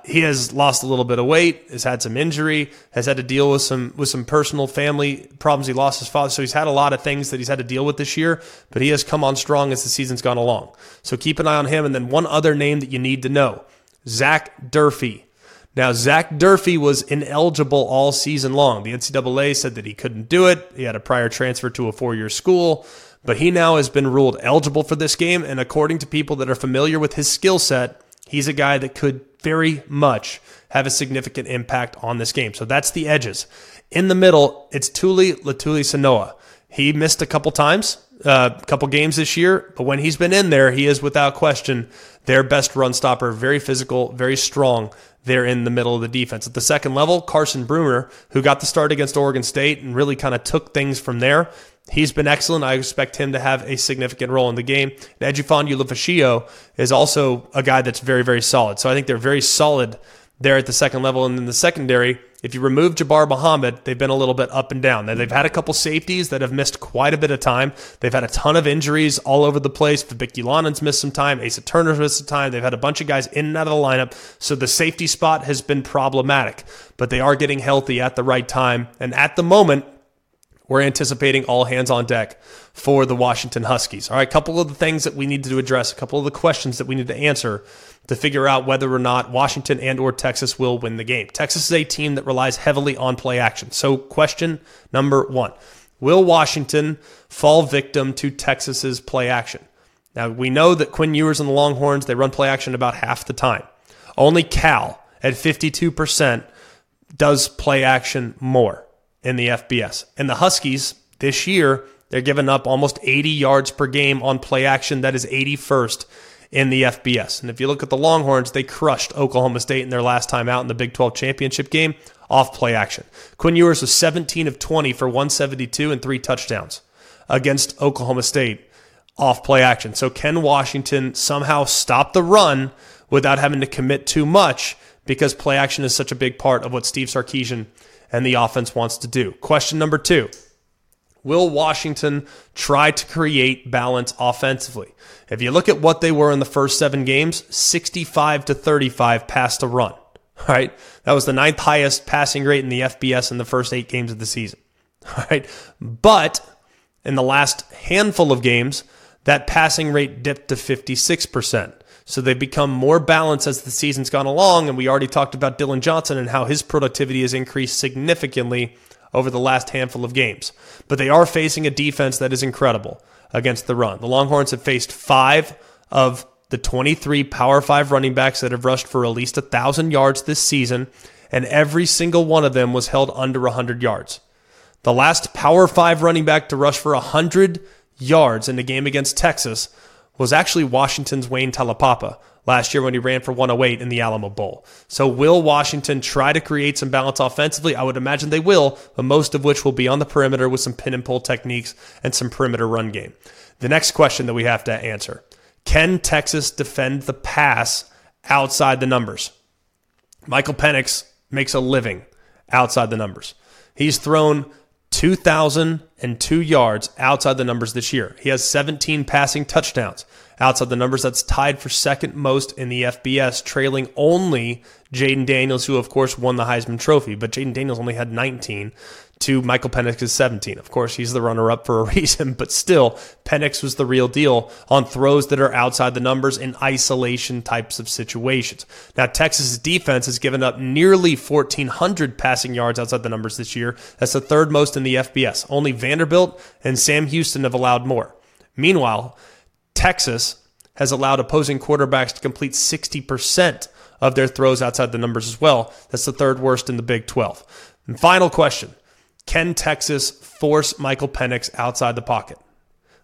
He has lost a little bit of weight, has had some injury, has had to deal with some personal family problems. He lost his father. So he's had a lot of things that he's had to deal with this year, but he has come on strong as the season's gone along. So keep an eye on him. And then one other name that you need to know, Zach Durfee. Now, Zach Durfee was ineligible all season long. The NCAA said that he couldn't do it. He had a prior transfer to a four-year school, but he now has been ruled eligible for this game. And according to people that are familiar with his skill set, he's a guy that could very much have a significant impact on this game. So that's the edges. In the middle, it's Latuli Sanoa. He missed a couple times, a couple games this year, but when he's been in there, he is without question their best run stopper, very physical, very strong there in the middle of the defense. At the second level, Carson Bruner, who got the start against Oregon State and really kind of took things from there. He's been excellent. I expect him to have a significant role in the game. And Edufon Ulufashio is also a guy that's very solid. So I think they're very solid there at the second level. And then the secondary, if you remove Jabbar Muhammad, they've been a little bit up and down. Now, they've had a couple safeties that have missed quite a bit of time. They've had a ton of injuries all over the place. Fabiki Lonan's missed some time. Asa Turner's missed some time. They've had a bunch of guys in and out of the lineup. So the safety spot has been problematic. But they are getting healthy at the right time. And at the moment, we're anticipating all hands on deck for the Washington Huskies. All right, a couple of the things that we need to address, a couple of the questions that we need to answer to figure out whether or not Washington and or Texas will win the game. Texas is a team that relies heavily on play action. So question number one, will Washington fall victim to Texas's play action? Now, we know that Quinn Ewers and the Longhorns, they run play action about half the time. Only Cal at 52% does play action more in the FBS. And the Huskies this year, they're giving up almost 80 yards per game on play action. That is 81st in the FBS. And if you look at the Longhorns, they crushed Oklahoma State in their last time out in the Big 12 championship game off play action. Quinn Ewers was 17 of 20 for 172 and 3 touchdowns against Oklahoma State off play action. So can Washington somehow stop the run without having to commit too much, because play action is such a big part of what Steve Sarkisian and the offense wants to do? Question number two, will Washington try to create balance offensively? If you look at what they were in the first 7 games, 65-35 pass to run. All right, that was the 9th highest passing rate in the FBS in the first 8 games of the season. All right, but in the last handful of games, that passing rate dipped to 56%. So they've become more balanced as the season's gone along, and we already talked about Dylan Johnson and how his productivity has increased significantly over the last handful of games. But they are facing a defense that is incredible against the run. The Longhorns have faced 5 of the 23 Power 5 running backs that have rushed for at least 1,000 yards this season, and every single one of them was held under 100 yards. The last Power 5 running back to rush for 100 yards in the game against Texas was actually Washington's Wayne Talapapa last year when he ran for 108 in the Alamo Bowl. So will Washington try to create some balance offensively? I would imagine they will, but most of which will be on the perimeter with some pin and pull techniques and some perimeter run game. The next question that we have to answer, Can Texas defend the pass outside the numbers? Michael Penix makes a living outside the numbers. He's thrown 2,002 yards outside the numbers this year. He has 17 passing touchdowns outside the numbers. That's tied for second most in the FBS, trailing only Jaden Daniels, who, of course, won the Heisman Trophy. But Jaden Daniels only had 19 to Michael Penix's 17. Of course, he's the runner-up for a reason, but still, Penix was the real deal on throws that are outside the numbers in isolation types of situations. Now, Texas's defense has given up nearly 1,400 passing yards outside the numbers this year. That's the third most in the FBS. Only Vanderbilt and Sam Houston have allowed more. Meanwhile, Texas has allowed opposing quarterbacks to complete 60% of their throws outside the numbers as well. That's the third worst in the Big 12. And final question, can Texas force Michael Penix outside the pocket?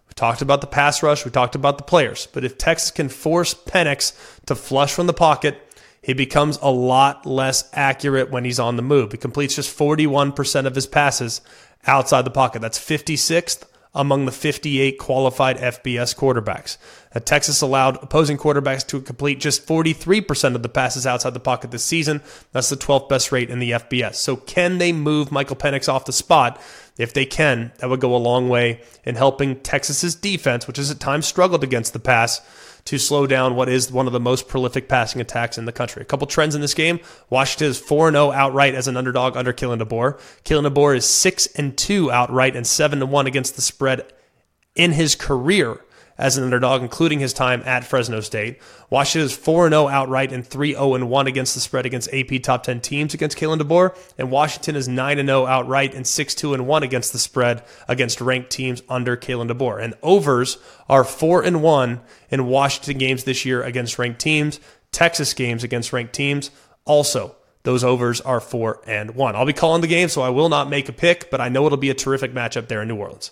We talked about the pass rush, we talked about the players, but if Texas can force Penix to flush from the pocket, he becomes a lot less accurate when he's on the move. He completes just 41% of his passes outside the pocket. That's 56th among the 58 qualified FBS quarterbacks. Texas allowed opposing quarterbacks to complete just 43% of the passes outside the pocket this season. That's the 12th best rate in the FBS. So can they move Michael Penix off the spot? If they can, that would go a long way in helping Texas's defense, which has at times struggled against the pass, to slow down what is one of the most prolific passing attacks in the country. A couple trends in this game. Washington is 4-0 outright as an underdog under Kalen DeBoer. Kalen DeBoer is 6-2 outright and 7-1 against the spread in his career as an underdog, including his time at Fresno State. Washington is 4-0 outright and 3-0-1 against the spread against AP Top 10 teams against Kalen DeBoer. And Washington is 9-0 outright and 6-2-1 against the spread against ranked teams under Kalen DeBoer. And overs are 4-1 in Washington games this year against ranked teams. Texas games against ranked teams also. Those overs are 4-1. I'll be calling the game, so I will not make a pick, but I know it'll be a terrific matchup there in New Orleans.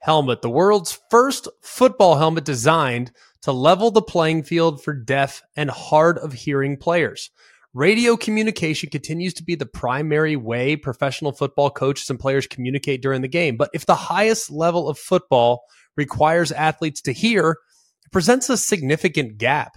helmet, the world's first football helmet designed to level the playing field for deaf and hard of hearing players. Radio communication continues to be the primary way professional football coaches and players communicate during the game. But if the highest level of football requires athletes to hear, it presents a significant gap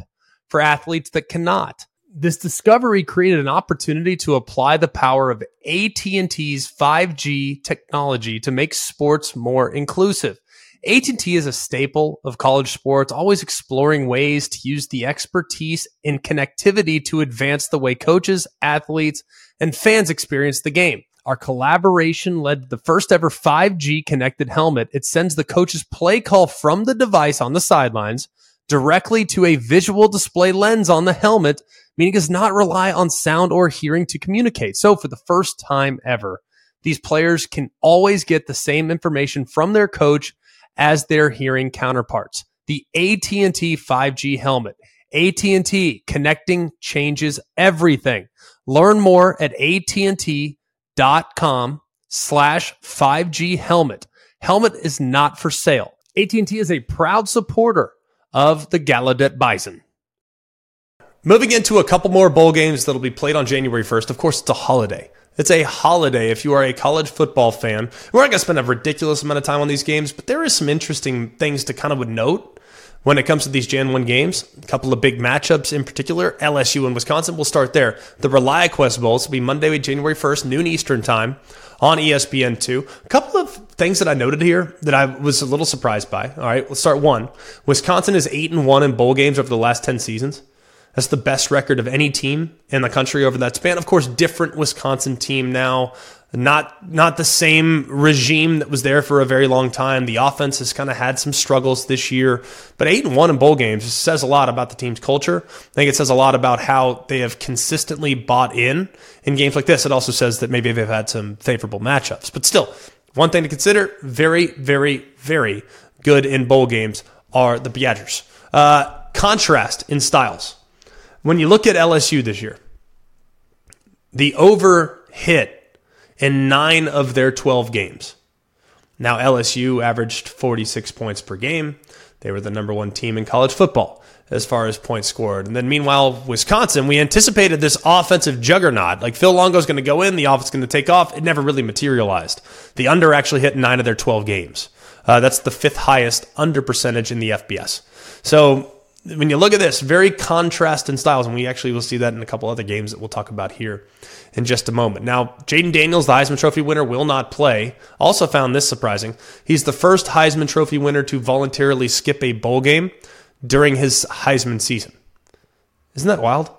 for athletes that cannot. This discovery created an opportunity to apply the power of AT&T's 5G technology to make sports more inclusive. AT&T is a staple of college sports, always exploring ways to use the expertise in connectivity to advance the way coaches, athletes, and fans experience the game. Our collaboration led to the first ever 5G connected helmet. It sends the coach's play call from the device on the sidelines directly to a visual display lens on the helmet, meaning it does not rely on sound or hearing to communicate. So for the first time ever, these players can always get the same information from their coach as their hearing counterparts. The AT&T 5G helmet. AT&T, connecting changes everything. Learn more at AT&T.com/5G helmet. Helmet is not for sale. AT&T is a proud supporter of the Gallaudet Bison. Moving into a couple more bowl games that'll be played on January 1st. Of course, it's a holiday. It's a holiday if you are a college football fan. We're not going to spend a ridiculous amount of time on these games, but there is some interesting things to kind of note when it comes to these Jan 1 games. A couple of big matchups in particular, LSU and Wisconsin. We'll start there. The ReliaQuest Bowl will be Monday, January 1st, noon Eastern time on ESPN2. A couple of things that I noted here that I was a little surprised by. All right, let's start one. Wisconsin is 8-1 in bowl games over the last 10 seasons. That's the best record of any team in the country over that span. Of course, different Wisconsin team now, not the same regime that was there for a very long time. The offense has kind of had some struggles this year, but 8-1 in bowl games says a lot about the team's culture. I think it says a lot about how they have consistently bought in games like this. It also says that maybe they've had some favorable matchups, but still, one thing to consider, very, very, very good in bowl games are the Badgers. Contrast in styles. When you look at LSU this year, the over hit in 9 of their 12 games. Now, LSU averaged 46 points per game. They were the number one team in college football as far as points scored. And then meanwhile, Wisconsin, we anticipated this offensive juggernaut. Like, Phil Longo's going to go in, the offense is going to take off. It never really materialized. The under actually hit 9 of their 12 games. That's the 5th highest under percentage in the FBS. So when you look at this, very contrast in styles, and we actually will see that in a couple other games that we'll talk about here in just a moment. Now, Jaden Daniels, the Heisman Trophy winner, will not play. Also found this surprising. He's the first Heisman Trophy winner to voluntarily skip a bowl game during his Heisman season. Isn't that wild?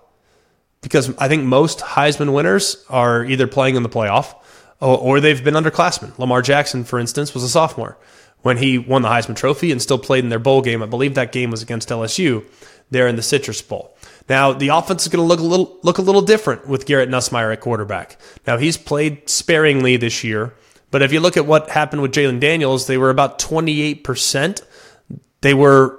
Because I think most Heisman winners are either playing in the playoff or they've been underclassmen. Lamar Jackson, for instance, was a sophomore when he won the Heisman Trophy and still played in their bowl game. I believe that game was against LSU there in the Citrus Bowl. Now, the offense is going to look a little different with Garrett Nussmeyer at quarterback. Now, he's played sparingly this year, but if you look at what happened with Jaylen Daniels, they were about 28%. They were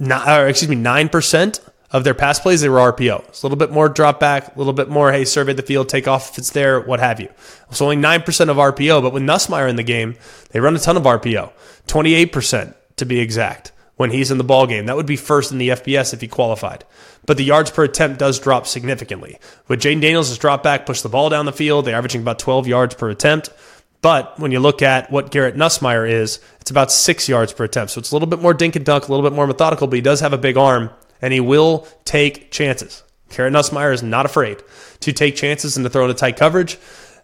9% of their pass plays, they were RPO. It's a little bit more drop back, a little bit more, hey, survey the field, take off if it's there, what have you. It's only 9% of RPO, but with Nussmeyer in the game, they run a ton of RPO, 28% to be exact, when he's in the ball game. That would be first in the FBS if he qualified. But the yards per attempt does drop significantly. With Jaden Daniels' drop back, push the ball down the field, they're averaging about 12 yards per attempt. But when you look at what Garrett Nussmeyer is, it's about 6 yards per attempt. So it's a little bit more dink and dunk, a little bit more methodical, but he does have a big arm. And he will take chances. Garrett Nussmeyer is not afraid to take chances and to throw into tight coverage.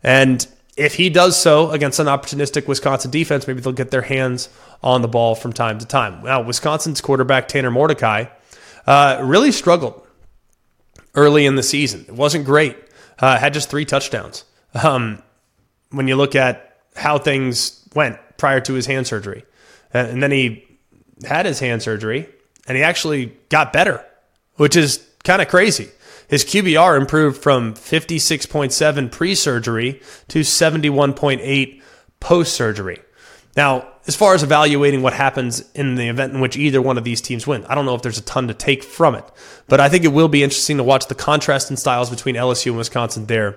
And if he does so against an opportunistic Wisconsin defense, maybe they'll get their hands on the ball from time to time. Now, Wisconsin's quarterback, Tanner Mordecai, really struggled early in the season. It wasn't great. Had just 3 touchdowns. When you look at how things went prior to his hand surgery. And then he had his hand surgery. And he actually got better, which is kind of crazy. His QBR improved from 56.7 pre-surgery to 71.8 post-surgery. Now, as far as evaluating what happens in the event in which either one of these teams win, I don't know if there's a ton to take from it, but I think it will be interesting to watch the contrast in styles between LSU and Wisconsin there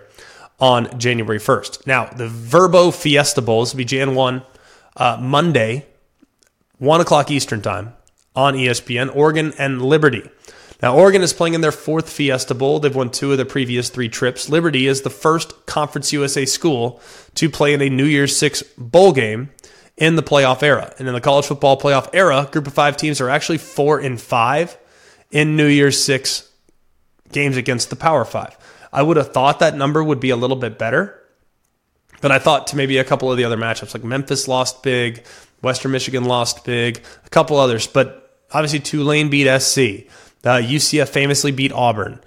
on January 1st. Now, the Verbo Fiesta Bowl, this will be Jan 1, Monday, 1 o'clock Eastern time. On ESPN, Oregon and Liberty. Now, Oregon is playing in their 4th Fiesta Bowl. They've won 2 of the previous 3 trips. Liberty is the first Conference USA school to play in a New Year's Six bowl game in the playoff era. And in the college football playoff era, group of 5 teams are actually 4-5 in New Year's Six games against the Power 5. I would have thought that number would be a little bit better, but I thought to maybe a couple of the other matchups, like Memphis lost big, Western Michigan lost big, a couple others, but obviously, Tulane beat SC. UCF famously beat Auburn.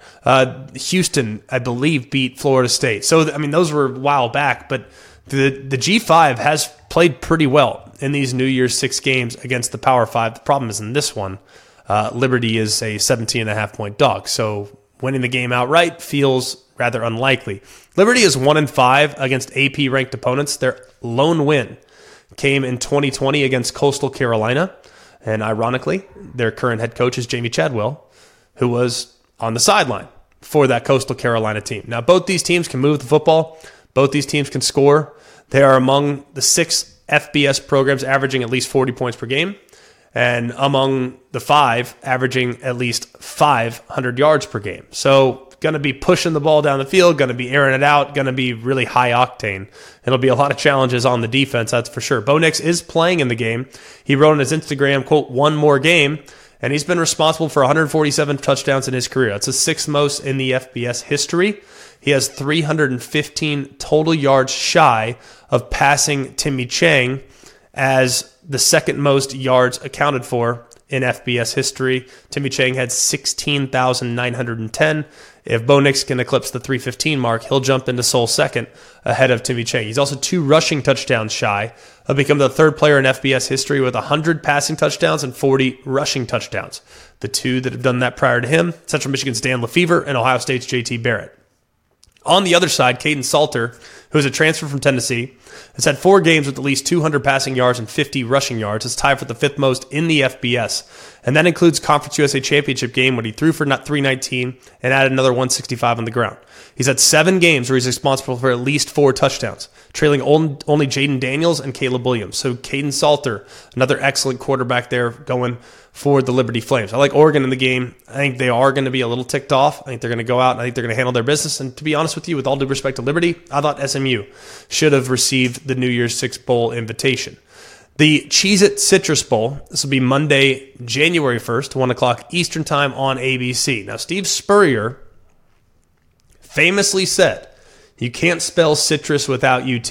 Houston, I believe, beat Florida State. So, I mean, those were a while back, but the G5 has played pretty well in these New Year's Six games against the Power 5. The problem is in this one, Liberty is a 17.5-point dog. So, winning the game outright feels rather unlikely. Liberty is 1-5 against AP-ranked opponents. Their lone win came in 2020 against Coastal Carolina. And ironically, their current head coach is Jamie Chadwell, who was on the sideline for that Coastal Carolina team. Now, both these teams can move the football. Both these teams can score. They are among the 6 FBS programs averaging at least 40 points per game and among the 5 averaging at least 500 yards per game. So, going to be pushing the ball down the field, going to be airing it out, going to be really high octane. It'll be a lot of challenges on the defense, that's for sure. Bo Nix is playing in the game. He wrote on his Instagram, quote, "One more game," and he's been responsible for 147 touchdowns in his career. That's the 6th most in the FBS history. He has 315 total yards shy of passing Timmy Chang as the 2nd most yards accounted for in FBS history. Timmy Chang had 16,910. If Bo Nix can eclipse the 315 mark, he'll jump into sole 2nd ahead of Timmy Chang. He's also 2 rushing touchdowns shy of becoming the 3rd player in FBS history with 100 passing touchdowns and 40 rushing touchdowns. The 2 that have done that prior to him, Central Michigan's Dan LeFevre and Ohio State's JT Barrett. On the other side, Caden Salter, who's a transfer from Tennessee, has had 4 games with at least 200 passing yards and 50 rushing yards. It's tied for the 5th most in the FBS. And that includes Conference USA Championship game when he threw for 319 and added another 165 on the ground. He's had 7 games where he's responsible for at least 4 touchdowns, trailing only Jaden Daniels and Caleb Williams. So Caden Salter, another excellent quarterback there going for the Liberty Flames. I like Oregon in the game. I think they are going to be a little ticked off. I think they're going to go out and I think they're going to handle their business. And to be honest with you, with all due respect to Liberty, I thought SMU should have received the New Year's Six Bowl invitation. The Cheez-It Citrus Bowl, this will be Monday, January 1st, 1 o'clock Eastern Time on ABC. Now, Steve Spurrier famously said, you can't spell citrus without UT.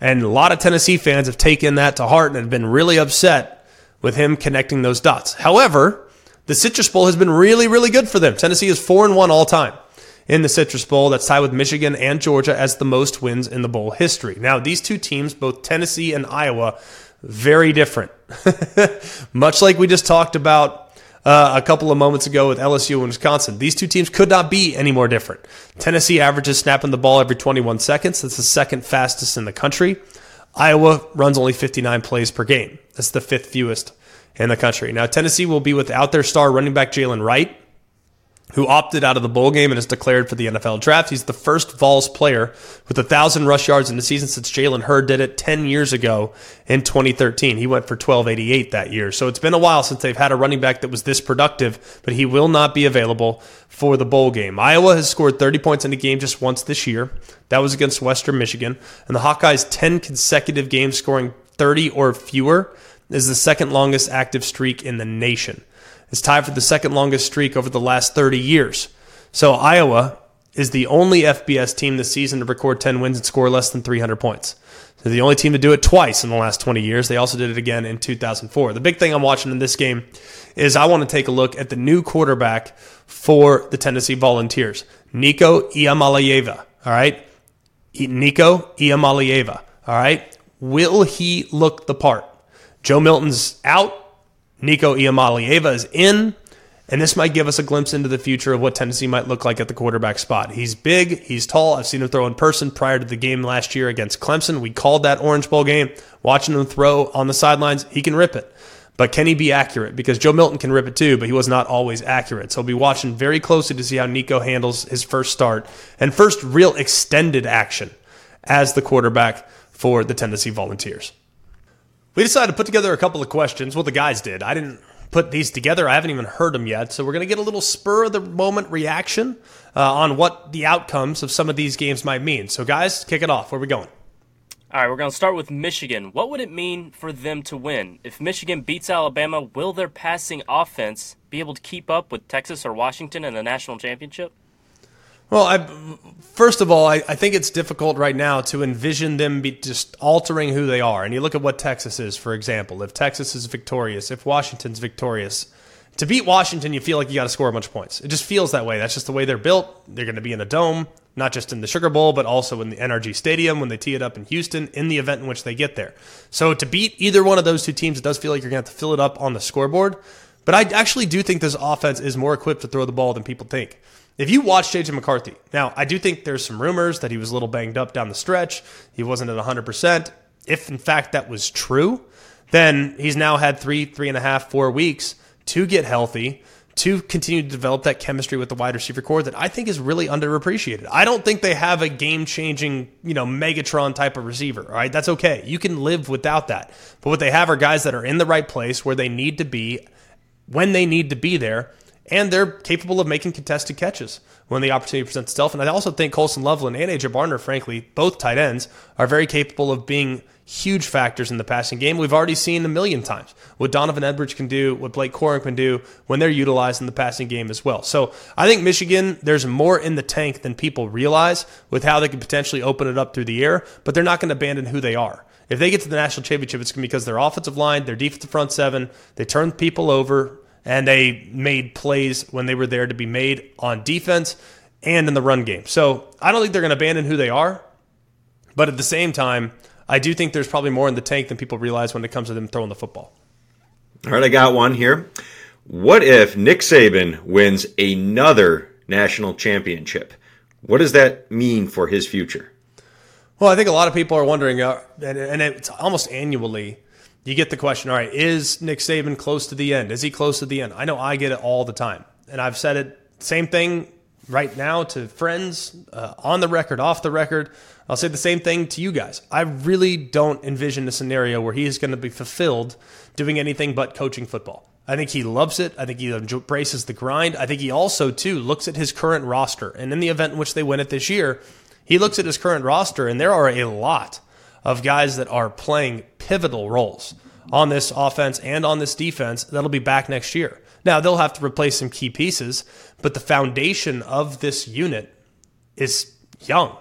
And a lot of Tennessee fans have taken that to heart and have been really upset with him connecting those dots. However, the Citrus Bowl has been really, really good for them. Tennessee is 4-1 all time in the Citrus Bowl. That's tied with Michigan and Georgia as the most wins in the bowl history. Now, these two teams, both Tennessee and Iowa, very different. Much like we just talked about a couple of moments ago with LSU and Wisconsin. These two teams could not be any more different. Tennessee averages snapping the ball every 21 seconds. That's the second fastest in the country. Iowa runs only 59 plays per game. That's the 5th fewest in the country. Now, Tennessee will be without their star running back Jalen Wright, who opted out of the bowl game and is declared for the NFL draft. He's the first Vols player with 1,000 rush yards in the season since Jalen Hurd did it 10 years ago in 2013. He went for 1,288 that year. So it's been a while since they've had a running back that was this productive, but he will not be available for the bowl game. Iowa has scored 30 points in a game just once this year. That was against Western Michigan. And the Hawkeyes' 10 consecutive games scoring 30 or fewer is the second longest active streak in the nation. It's tied for the second longest streak over the last 30 years. So Iowa is the only FBS team this season to record 10 wins and score less than 300 points. They're the only team to do it twice in the last 20 years. They also did it again in 2004. The big thing I'm watching in this game is I want to take a look at the new quarterback for the Tennessee Volunteers, Nico Iamalieva. All right? Nico Iamalieva. All right? Will he look the part? Joe Milton's out. Nico Iamalieva is in, and this might give us a glimpse into the future of what Tennessee might look like at the quarterback spot. He's big. He's tall. I've seen him throw in person prior to the game last year against Clemson. We called that Orange Bowl game. Watching him throw on the sidelines, he can rip it. But can he be accurate? Because Joe Milton can rip it too, but he was not always accurate. So I'll be watching very closely to see how Nico handles his first start and first real extended action as the quarterback for the Tennessee Volunteers. We decided to put together a couple of questions. Well, the guys did. I didn't put these together. I haven't even heard them yet. So we're going to get a little spur-of-the-moment reaction on what the outcomes of some of these games might mean. So, guys, kick it off. Where are we going? All right, we're going to start with Michigan. What would it mean for them to win? If Michigan beats Alabama, will their passing offense be able to keep up with Texas or Washington in the national championship? Well, First of all, I think it's difficult right now to envision them be just altering who they are. And you look at what Texas is, for example. If Texas is victorious, if Washington's victorious, to beat Washington, you feel like you got to score a bunch of points. It just feels that way. That's just the way they're built. They're going to be in a dome, not just in the Sugar Bowl, but also in the NRG Stadium when they tee it up in Houston in the event in which they get there. So to beat either one of those two teams, it does feel like you're going to have to fill it up on the scoreboard. But I actually do think this offense is more equipped to throw the ball than people think. If you watch J.J. McCarthy, now I do think there's some rumors that he was a little banged up down the stretch. He wasn't at 100%. If, in fact, that was true, then he's now had three and a half, 4 weeks to get healthy, to continue to develop that chemistry with the wide receiver core that I think is really underappreciated. I don't think they have a game-changing, Megatron type of receiver, all right? That's okay. You can live without that. But what they have are guys that are in the right place where they need to be, when they need to be there, and they're capable of making contested catches when the opportunity presents itself. And I also think Colston Loveland and A.J. Barner, frankly, both tight ends, are very capable of being huge factors in the passing game. We've already seen a million times what Donovan Edwards can do, what Blake Corum can do when they're utilized in the passing game as well. So I think Michigan, there's more in the tank than people realize with how they can potentially open it up through the air, but they're not going to abandon who they are. If they get to the national championship, it's going to be because their offensive line, their defensive front seven, they turn people over, and they made plays when they were there to be made on defense and in the run game. So I don't think they're going to abandon who they are. But at the same time, I do think there's probably more in the tank than people realize when it comes to them throwing the football. All right, I got one here. What if Nick Saban wins another national championship? What does that mean for his future? Well, I think a lot of people are wondering, and it's almost annually, you get the question, all right, is Nick Saban close to the end? Is he close to the end? I know I get it all the time. And I've said it, same thing right now to friends, on the record, off the record. I'll say the same thing to you guys. I really don't envision a scenario where he is going to be fulfilled doing anything but coaching football. I think he loves it. I think he embraces the grind. I think he also, too, looks at his current roster. And in the event in which they win it this year, he looks at his current roster, and there are a lot of guys that are playing pivotal roles on this offense and on this defense that'll be back next year. Now, they'll have to replace some key pieces, but the foundation of this unit is young,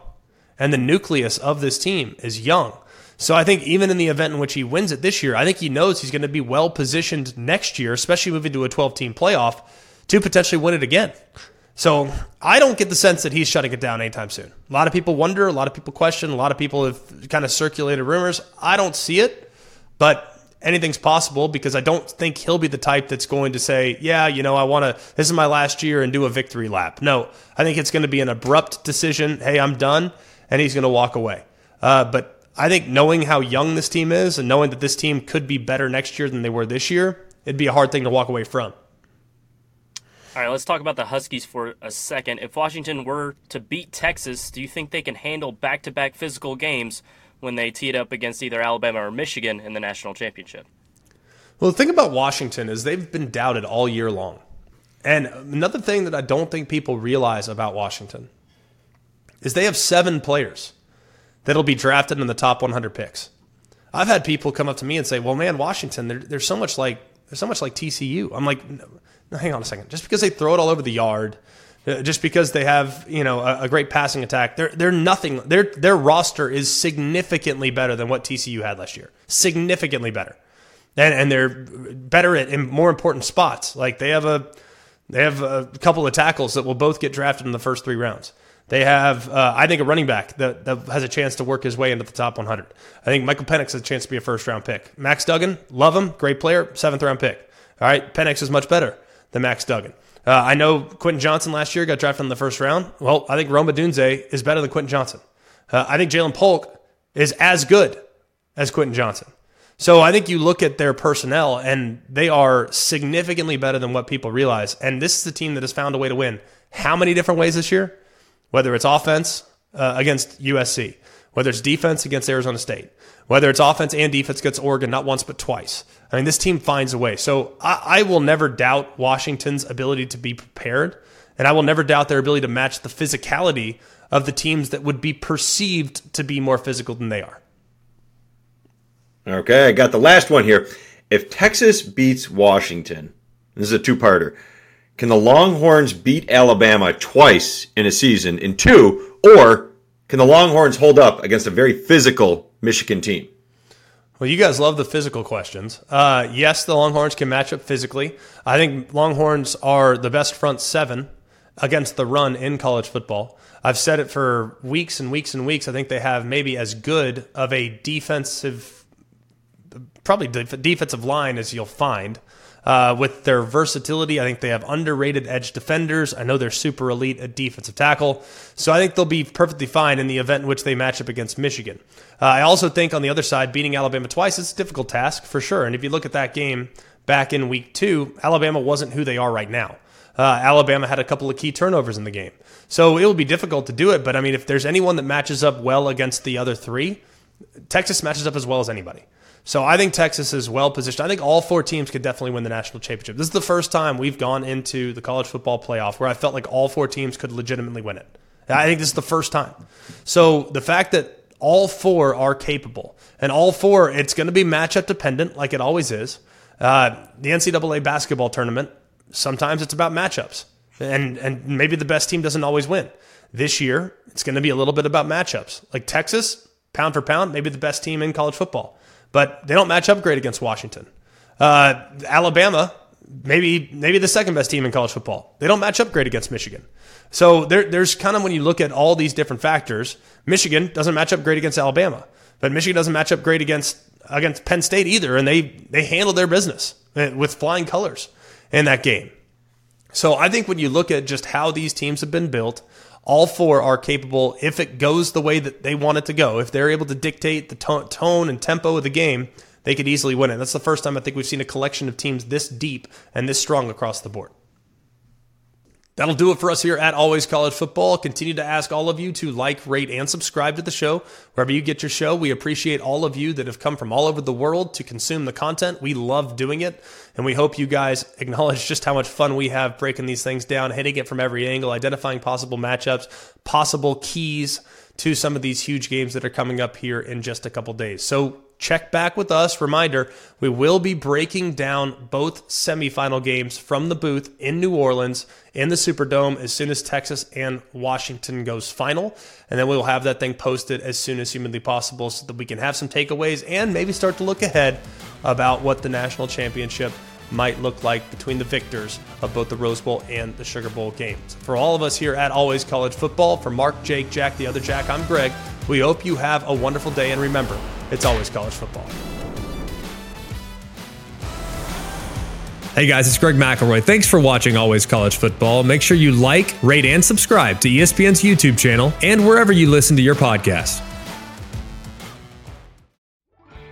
and the nucleus of this team is young. So I think even in the event in which he wins it this year, I think he knows he's going to be well-positioned next year, especially moving to a 12-team playoff, to potentially win it again. So I don't get the sense that he's shutting it down anytime soon. A lot of people wonder, a lot of people question, a lot of people have kind of circulated rumors. I don't see it, but anything's possible because I don't think he'll be the type that's going to say, yeah, you know, I want to, this is my last year and do a victory lap. No, I think it's going to be an abrupt decision. Hey, I'm done, and he's going to walk away. But I think knowing how young this team is and knowing that this team could be better next year than they were this year, it'd be a hard thing to walk away from. All right, let's talk about the Huskies for a second. If Washington were to beat Texas, do you think they can handle back-to-back physical games when they tee it up against either Alabama or Michigan in the national championship? Well, the thing about Washington is they've been doubted all year long. And another thing that I don't think people realize about Washington is they have 7 players that'll be drafted in the top 100 picks. I've had people come up to me and say, well, man, Washington, they're so much like TCU. I'm like, no, hang on a second. Just because they throw it all over the yard, just because they have, you know, a great passing attack, they're nothing. Their roster is significantly better than what TCU had last year. Significantly better. And they're better at in more important spots. Like they have a couple of tackles that will both get drafted in the first 3 rounds. They have, I think, a running back that has a chance to work his way into the top 100. I think Michael Penix has a chance to be a first-round pick. Max Duggan, love him, great player, 7th-round pick. All right, Penix is much better than Max Duggan. I know Quentin Johnson last year got drafted in the first round. Well, I think Roma Dunze is better than Quentin Johnson. I think Jalen Polk is as good as Quentin Johnson. So I think you look at their personnel, and they are significantly better than what people realize. And this is a team that has found a way to win how many different ways this year? Whether it's offense against USC, whether it's defense against Arizona State, whether it's offense and defense against Oregon, not once but twice. I mean, this team finds a way. So I will never doubt Washington's ability to be prepared, and I will never doubt their ability to match the physicality of the teams that would be perceived to be more physical than they are. Okay, I got the last one here. If Texas beats Washington, this is a two-parter. Can the Longhorns beat Alabama twice in a season in 2, or can the Longhorns hold up against a very physical Michigan team? Well, you guys love the physical questions. Yes, the Longhorns can match up physically. I think Longhorns are the best front 7 against the run in college football. I've said it for weeks and weeks and weeks. I think they have maybe as good of a defensive line as you'll find. With their versatility, I think they have underrated edge defenders. I know they're super elite at defensive tackle. So I think they'll be perfectly fine in the event in which they match up against Michigan. I also think on the other side, beating Alabama twice is a difficult task for sure. And if you look at that game back in week 2, Alabama wasn't who they are right now. Alabama had a couple of key turnovers in the game. So it will be difficult to do it. But I mean, if there's anyone that matches up well against the other 3, Texas matches up as well as anybody. So I think Texas is well-positioned. I think all 4 teams could definitely win the national championship. This is the first time we've gone into the college football playoff where I felt like all 4 teams could legitimately win it. I think this is the first time. So the fact that all 4 are capable, and all 4, it's going to be matchup dependent like it always is. The NCAA basketball tournament, sometimes it's about matchups, and maybe the best team doesn't always win. This year, it's going to be a little bit about matchups. Like Texas, pound for pound, maybe the best team in college football. But they don't match up great against Washington. Alabama, maybe the second best team in college football. They don't match up great against Michigan. So there's kind of, when you look at all these different factors, Michigan doesn't match up great against Alabama. But Michigan doesn't match up great against Penn State either, and they handled their business with flying colors in that game. So I think when you look at just how these teams have been built, All four are capable, if it goes the way that they want it to go, if they're able to dictate the tone and tempo of the game, they could easily win it. That's the first time I think we've seen a collection of teams this deep and this strong across the board. That'll do it for us here at Always College Football. Continue to ask all of you to like, rate, and subscribe to the show. Wherever you get your show, we appreciate all of you that have come from all over the world to consume the content. We love doing it, and we hope you guys acknowledge just how much fun we have breaking these things down, hitting it from every angle, identifying possible matchups, possible keys to some of these huge games that are coming up here in just a couple days. So check back with us. Reminder, we will be breaking down both semifinal games from the booth in New Orleans in the Superdome as soon as Texas and Washington goes final. And then we'll have that thing posted as soon as humanly possible so that we can have some takeaways and maybe start to look ahead about what the national championship might look like between the victors of both the Rose Bowl and the Sugar Bowl games. For all of us here at Always College Football, for Mark, Jake, Jack, the other Jack, I'm Greg. We hope you have a wonderful day, and remember, it's always college football. Hey guys, it's Greg McElroy. Thanks for watching Always College Football. Make sure you like, rate, and subscribe to ESPN's YouTube channel and wherever you listen to your podcast.